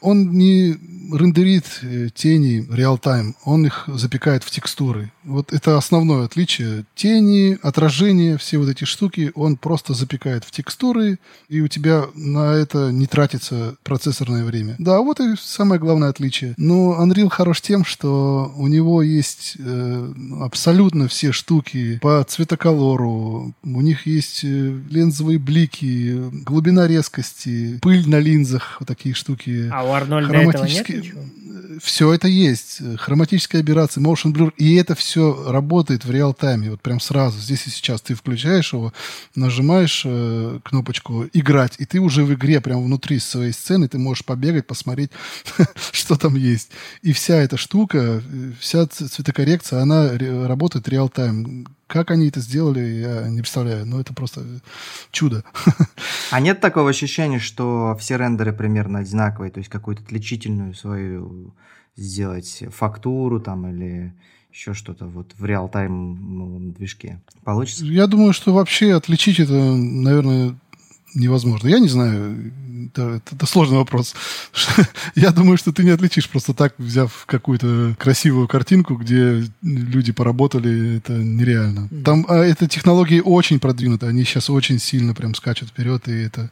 Он не рендерит тени реал-тайм, он их запекает в текстуры. Вот это основное отличие. Тени, отражения, все вот эти штуки, он просто запекает в текстуры, и у тебя на это не тратится процессорное время. Да, вот и самое главное отличие. Но Unreal хорош тем, что у него есть э, абсолютно все штуки по цветоколору, у них есть линзовые блики, глубина резкости, пыль на линзах, вот такие штуки. А у Арнольда хроматические... этого нет ничего? Все это есть. Хроматическая аберрация, motion blur, и это все работает в реал-тайме, вот прям сразу, здесь и сейчас. Ты включаешь его, нажимаешь э, кнопочку «Играть», и ты уже в игре, прям внутри своей сцены, ты можешь побегать, посмотреть, что там есть. И вся эта штука, вся цветокоррекция, она работает реал-тайм. Как они это сделали, я не представляю, но это просто чудо. А нет такого ощущения, что все рендеры примерно одинаковые, то есть какую-то отличительную свою сделать фактуру там или еще что-то вот в реал-тайм движке получится? Я думаю, что вообще отличить это, наверное, невозможно. Я не знаю, это, это сложный вопрос. Я думаю, что ты не отличишь просто так, взяв какую-то красивую картинку, где люди поработали, это нереально. Там а, эта технология очень продвинута, они сейчас очень сильно прям скачут вперед, и это,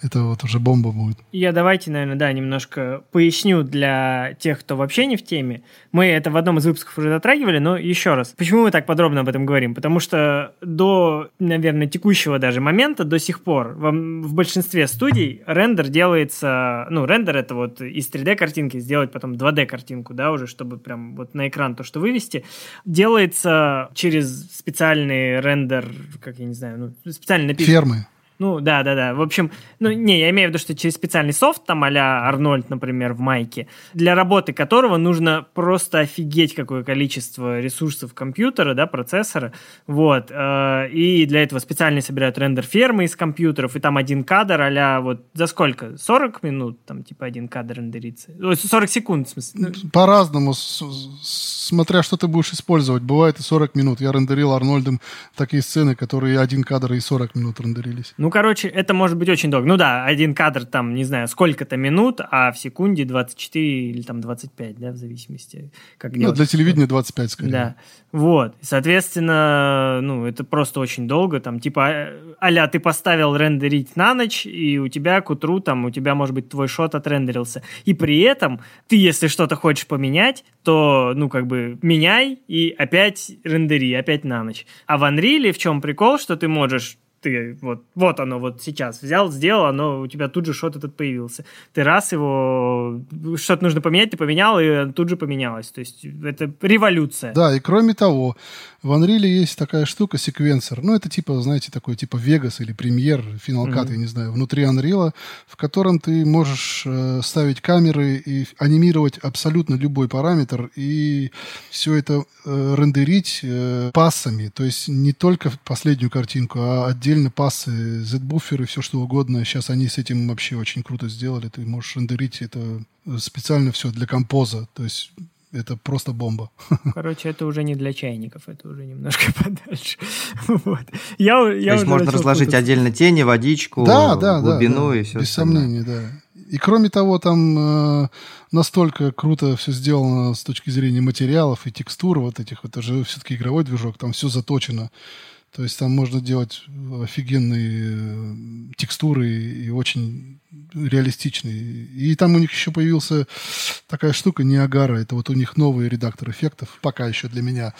это вот уже бомба будет. Я давайте, наверное, да, немножко поясню для тех, кто вообще не в теме. Мы это в одном из выпусков уже затрагивали, но еще раз. Почему мы так подробно об этом говорим? Потому что до, наверное, текущего даже момента, до сих пор, вам в большинстве студий рендер делается... Ну, рендер — это вот из три дэ-картинки сделать потом два дэ-картинку, да, уже, чтобы прям вот на экран то, что вывести. Делается через специальный рендер... Как я не знаю, ну, специально написано... Фермы. Ну, да-да-да. В общем, ну, не, я имею в виду, что через специальный софт, там, а-ля Арнольд, например, в Майке, для работы которого нужно просто офигеть, какое количество ресурсов компьютера, да, процессора, вот. И для этого специально собирают рендер-фермы из компьютеров, и там один кадр а-ля вот за сколько? сорок минут, там, типа, один кадр рендерится? сорок секунд, в смысле. По-разному, смотря что ты будешь использовать. Бывает и сорок минут. Я рендерил Арнольдом такие сцены, которые один кадр и сорок минут рендерились. Ну, короче, это может быть очень долго. Ну да, один кадр там, не знаю, сколько-то минут, а в секунде двадцать четыре или там двадцать пять, да, в зависимости. Как ну, для телевидения двадцать пять, скорее. Да, вот. Соответственно, ну, это просто очень долго. Там, типа, а-ля ты поставил рендерить на ночь, и у тебя к утру, там, у тебя, может быть, твой шот отрендерился. И при этом ты, если что-то хочешь поменять, то, ну, как бы, меняй и опять рендери, опять на ночь. А в Unreal в чем прикол, что ты можешь... Ты вот, вот оно вот сейчас взял, сделал, оно у тебя тут же шот этот появился. Ты раз его... Что-то нужно поменять, ты поменял, и тут же поменялось. То есть это революция. Да, и кроме того, в Unreal есть такая штука, секвенсор. Ну, это типа, знаете, такой типа Vegas или Premiere, Final Cut, mm-hmm. я не знаю, внутри Unreal, в котором ты можешь э, ставить камеры и анимировать абсолютно любой параметр и все это э, рендерить э, пассами. То есть не только последнюю картинку, а отдельно отдельно пассы, Z-буферы, все что угодно. Сейчас они с этим вообще очень круто сделали. Ты можешь рендерить это специально все для композа. То есть это просто бомба. Короче, это уже не для чайников, это уже немножко подальше. Вот. Я, я То есть можно разложить путаться. Отдельно тени, водичку, да, да, глубину да, да. и все. Без остальное. Сомнений, да. И кроме того, там э, настолько круто все сделано с точки зрения материалов и текстур вот этих. Это же все-таки игровой движок, там все заточено. То есть там можно делать офигенные текстуры и очень реалистичный. И там у них еще появился такая штука Ниагара. Это вот у них новый редактор эффектов. Пока еще для меня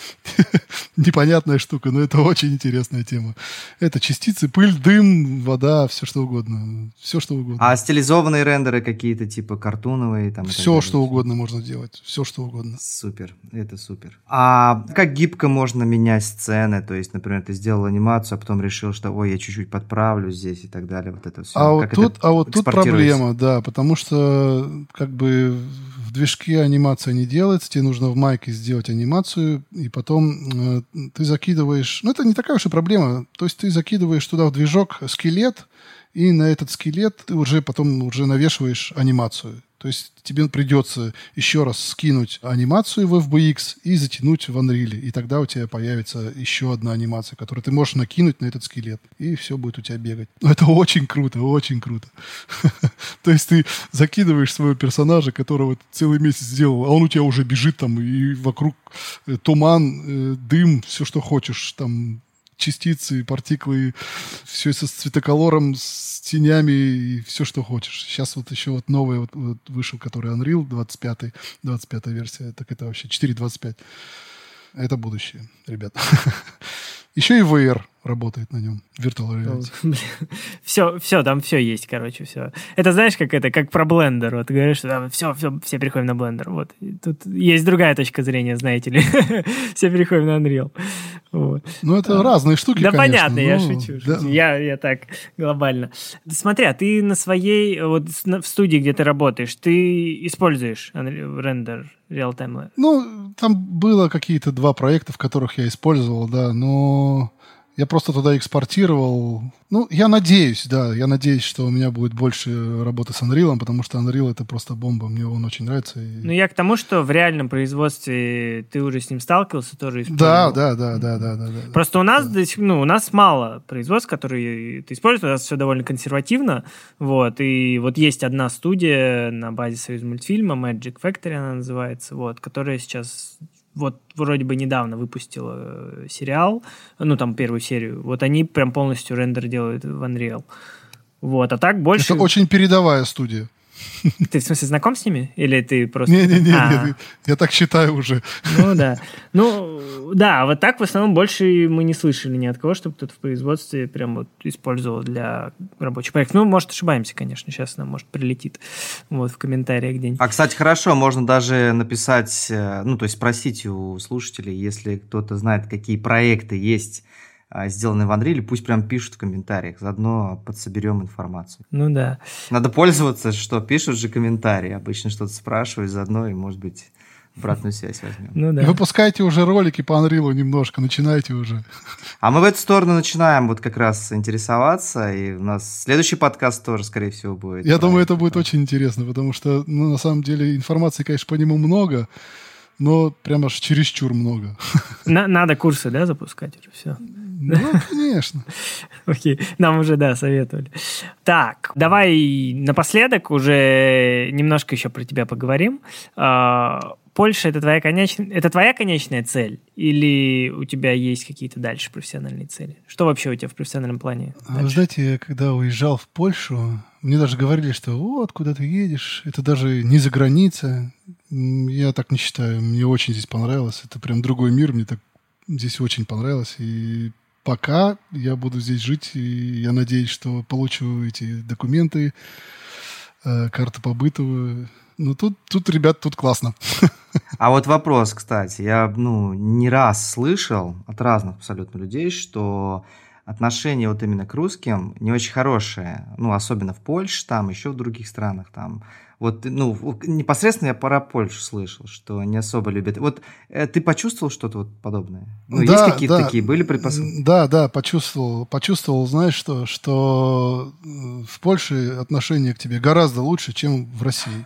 непонятная штука, но это очень интересная тема. Это частицы, пыль, дым, вода, все что угодно. Все что угодно. А стилизованные рендеры какие-то, типа картоновые? Там, все что угодно можно делать. Все что угодно. Супер. Это супер. А как гибко можно менять сцены? То есть, например, ты сделал анимацию, а потом решил, что ой, я чуть-чуть подправлю здесь и так далее. Вот это все. А вот тут, а вот тут проблема, да, потому что как бы в движке анимация не делается, тебе нужно в майке сделать анимацию, и потом э, ты закидываешь... Ну, это не такая уж и проблема. То есть ты закидываешь туда в движок скелет, и на этот скелет ты уже потом уже навешиваешь анимацию. То есть тебе придется еще раз скинуть анимацию в эф би икс и затянуть в Unreal. И тогда у тебя появится еще одна анимация, которую ты можешь накинуть на этот скелет. И все будет у тебя бегать. Но это очень круто, очень круто. То есть ты закидываешь своего персонажа, которого целый месяц сделал, а он у тебя уже бежит там, и вокруг туман, дым, все, что хочешь, там... частицы, партиклы, все это с цветоколором, с тенями и все, что хочешь. Сейчас вот еще вот новый вот, вот вышел, который Unreal двадцать пятый, двадцать пятая версия, так это вообще четыре двадцать пять. Это будущее, ребят. Еще и ви ар работает на нем, Virtual Reality. Все, все, там все есть, короче, все. Это знаешь, как это, как про Blender. Вот ты говоришь, что там все, все, все переходим на Blender. Вот. Тут есть другая точка зрения, знаете ли. Все переходим на Unreal. Вот. Ну, это а, разные штуки, да, конечно. Понятно, но... я шучу. Да. Я, я так глобально. Смотри, а ты на своей, вот в студии, где ты работаешь, ты используешь рендер реал-тайм? Ну, там было какие-то два проекта, в которых я использовал, да, но... Я просто туда экспортировал. Ну, я надеюсь, да, я надеюсь, что у меня будет больше работы с Unreal, потому что Unreal — это просто бомба, мне он очень нравится. И... Ну, я к тому, что в реальном производстве ты уже с ним сталкивался, тоже использовал. Да, да, да, да, да, да, да. Просто у нас, да. ну, у нас мало производств, которые ты используешь, у нас все довольно консервативно, вот, и вот есть одна студия на базе Союзмультфильма, Magic Factory она называется, вот, которая сейчас... вот вроде бы недавно выпустила сериал, ну, там, первую серию. Вот они прям полностью рендер делают в Unreal. Вот, а так больше... Это очень передовая студия. Ты, в смысле, знаком с ними? Или ты просто... Не-не-не, я, я так считаю уже. Ну, да. Ну, да, вот так в основном больше мы не слышали ни от кого, чтобы кто-то в производстве прям вот использовал для рабочих проектов. Ну, может, ошибаемся, конечно. Сейчас нам, может, прилетит вот в комментариях где-нибудь. А, кстати, хорошо, можно даже написать, ну, то есть спросить у слушателей, если кто-то знает, какие проекты есть, сделанные в Unreal, пусть прям пишут в комментариях, заодно подсоберем информацию. Ну да. Надо пользоваться, что пишут же комментарии, обычно что-то спрашивают заодно и, может быть, обратную связь возьмем. Ну да. Выпускайте уже ролики по Unreal немножко, начинайте уже. А мы в эту сторону начинаем вот как раз интересоваться, и у нас следующий подкаст тоже, скорее всего, будет. Я думаю, это будет очень интересно, потому что, ну, на самом деле, информации, конечно, по нему много, но прям аж чересчур много. На- надо курсы, да, запускать уже, все. Ну, конечно. Окей, нам уже, да, советовали. Так, давай напоследок уже немножко еще про тебя поговорим. Польша — это твоя конечная, это твоя конечная цель? Или у тебя есть какие-то дальше профессиональные цели? Что вообще у тебя в профессиональном плане дальше? Вы знаете, я когда уезжал в Польшу, мне даже говорили, что вот, куда ты едешь, это даже не за граница. Я так не считаю. Мне очень здесь понравилось. Это прям другой мир. Мне так здесь очень понравилось. И пока я буду здесь жить, и я надеюсь, что получу эти документы, карту побытовую. Ну, тут, тут, ребят, тут классно. А вот вопрос, кстати. Я, ну, не раз слышал от разных абсолютно людей, что отношение вот именно к русским не очень хорошее. Ну, особенно в Польше, там, еще в других странах, там. Вот, ну, непосредственно я про Польшу слышал, что не особо любят. Вот э, ты почувствовал что-то вот подобное? Ну, да, есть какие-то да, такие, были предпосылки? Да, да, почувствовал. Почувствовал, знаешь, что, что в Польше отношение к тебе гораздо лучше, чем в России.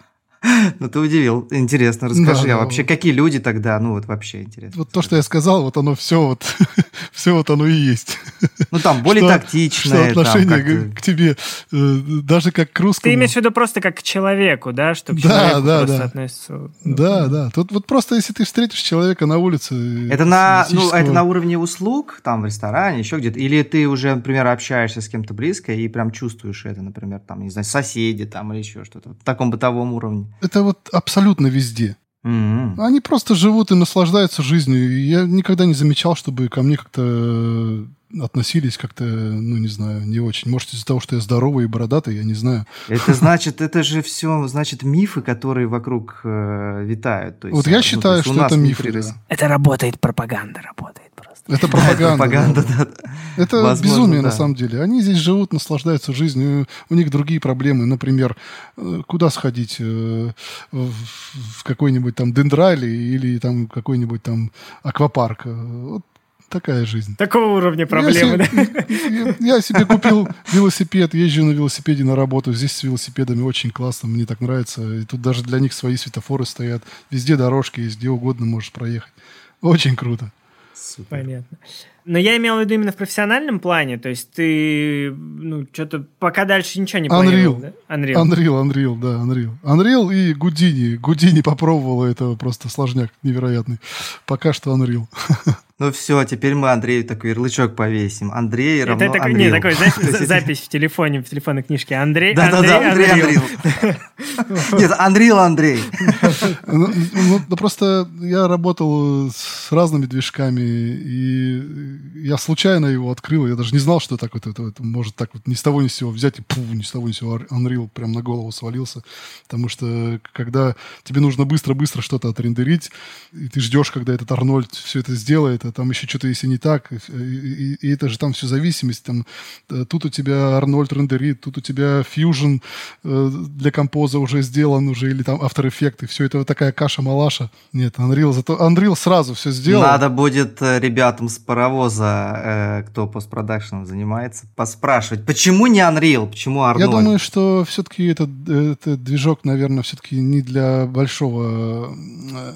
Ну, ты удивил. Интересно, расскажи, да, а вообще, вот. Какие люди тогда? Ну, вот вообще интересно. Вот то, что я сказал, вот оно все вот, все вот оно и есть. Ну, там, более что, тактичное. Что отношение там, к, к тебе, даже как к русскому. Ты имеешь в виду просто как к человеку, да? Что к да, человеку да, просто да. относится. Да, да. Тут вот просто, если ты встретишь человека на улице... Это на, ну, это на уровне услуг, там, в ресторане, еще где-то? Или ты уже, например, общаешься с кем-то близко и прям чувствуешь это, например, там, не знаю, соседи там или еще что-то? В таком бытовом уровне. Это вот абсолютно везде. Mm-hmm. Они просто живут и наслаждаются жизнью. Я никогда не замечал, чтобы ко мне как-то относились как-то, ну, не знаю, не очень. Может, из-за того, что я здоровый и бородатый, я не знаю. Это значит, это же все, значит, мифы, которые вокруг э, витают. То есть, вот я ну, считаю, что это мифы. Да. Это работает пропаганда, работает просто. Это пропаганда. Это безумие, на самом деле. Они здесь живут, наслаждаются жизнью, у них другие проблемы. Например, куда сходить? В какой-нибудь там дендрали или там какой-нибудь там аквапарк. Вот. Такая жизнь. Такого уровня проблемы, я да? Себе, я, я себе купил велосипед, езжу на велосипеде на работу. Здесь с велосипедами очень классно, мне так нравится. И тут даже для них свои светофоры стоят. Везде дорожки, где угодно можешь проехать. Очень круто. Супер. Понятно. Но я имел в виду именно в профессиональном плане. То есть ты, ну, что-то пока дальше ничего не планировал, да? Unreal. Unreal, Unreal, да, Unreal. Unreal и Houdini. Houdini попробовал, это просто сложняк невероятный. Пока что Unreal. Ну все, теперь мы Андрею такой ярлычок повесим. Андрей равно это, это, Unreal. Нет, такой, знаешь, запись в телефоне, в телефонной книжке. Андрей, да, Андрей, да, да, Андрей, Андрей. Нет, Unreal Андрей. Ну просто я работал с разными движками, и я случайно его открыл. Я даже не знал, что так вот это может так вот ни с того ни с сего взять, и пу, ни с того ни с сего Unreal прям на голову свалился. Потому что когда тебе нужно быстро-быстро что-то отрендерить, и ты ждешь, когда этот Арнольд все это сделает, там еще что-то, если не так, и, и, и это же там все зависимость, там, тут у тебя Arnold рендерит, тут у тебя Fusion э, для композа уже сделан, уже, или там After Effects, и все это вот такая каша-малаша. Нет, Unreal, зато Unreal сразу все сделал. Надо будет ребятам с Паровоза, э, кто постпродакшеном занимается, поспрашивать, почему не Unreal, почему Arnold? Я думаю, что все-таки этот, этот движок, наверное, все-таки не для большого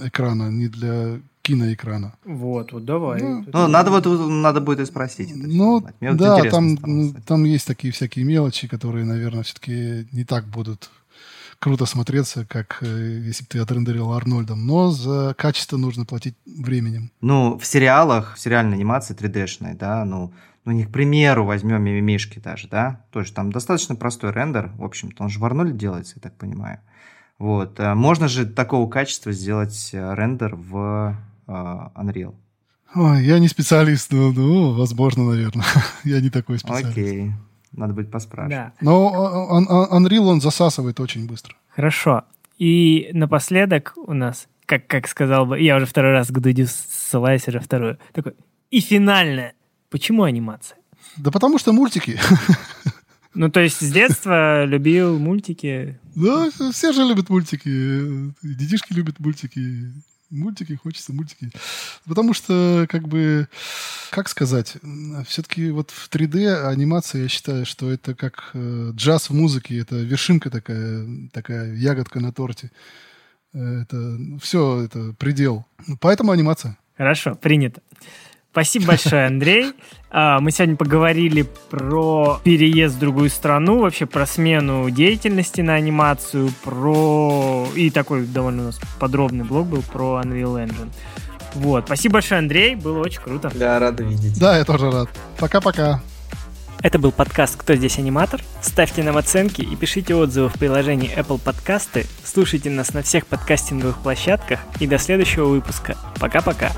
экрана, не для... киноэкрана. Вот, вот давай. Ну, ну надо, вот, надо будет и спросить. Ну, да, вот там, там есть такие всякие мелочи, которые, наверное, все-таки не так будут круто смотреться, как если бы ты отрендерил Арнольдом. Но за качество нужно платить временем. Ну, в сериалах, в сериальной анимации три дэ-шной, да, ну, ну, не к примеру, возьмем «Мимимишки» даже, да, тоже там достаточно простой рендер, в общем-то, он же в Арнольде делается, я так понимаю. Вот. Можно же такого качества сделать рендер в Unreal. Ой, я не специалист, но, ну, возможно, наверное. Я не такой специалист. Окей, надо будет поспрашивать. Да. Но Unreal, он засасывает очень быстро. Хорошо. И напоследок у нас, как, как сказал бы, я уже второй раз к Дудю ссылаюсь, уже вторую. Такой, и финальное. Почему анимация? Да потому что мультики. Ну, то есть с детства любил мультики? Да, все же любят мультики. Детишки любят мультики. Мультики, хочется мультики. Потому что, как бы, как сказать, все-таки вот в три дэ анимация, я считаю, что это как джаз в музыке, это вершинка такая, такая ягодка на торте. Это все, это предел. Поэтому анимация. Хорошо, принято. Спасибо большое, Андрей. Мы сегодня поговорили про переезд в другую страну, вообще про смену деятельности на анимацию, про... и такой довольно у нас подробный блог был про Unreal Engine. Вот. Спасибо большое, Андрей. Было очень круто. Да, рад видеть. Да, я тоже рад. Пока-пока. Это был подкаст «Кто здесь аниматор?». Ставьте нам оценки и пишите отзывы в приложении Apple Podcasts. Слушайте нас на всех подкастинговых площадках. И до следующего выпуска. Пока-пока.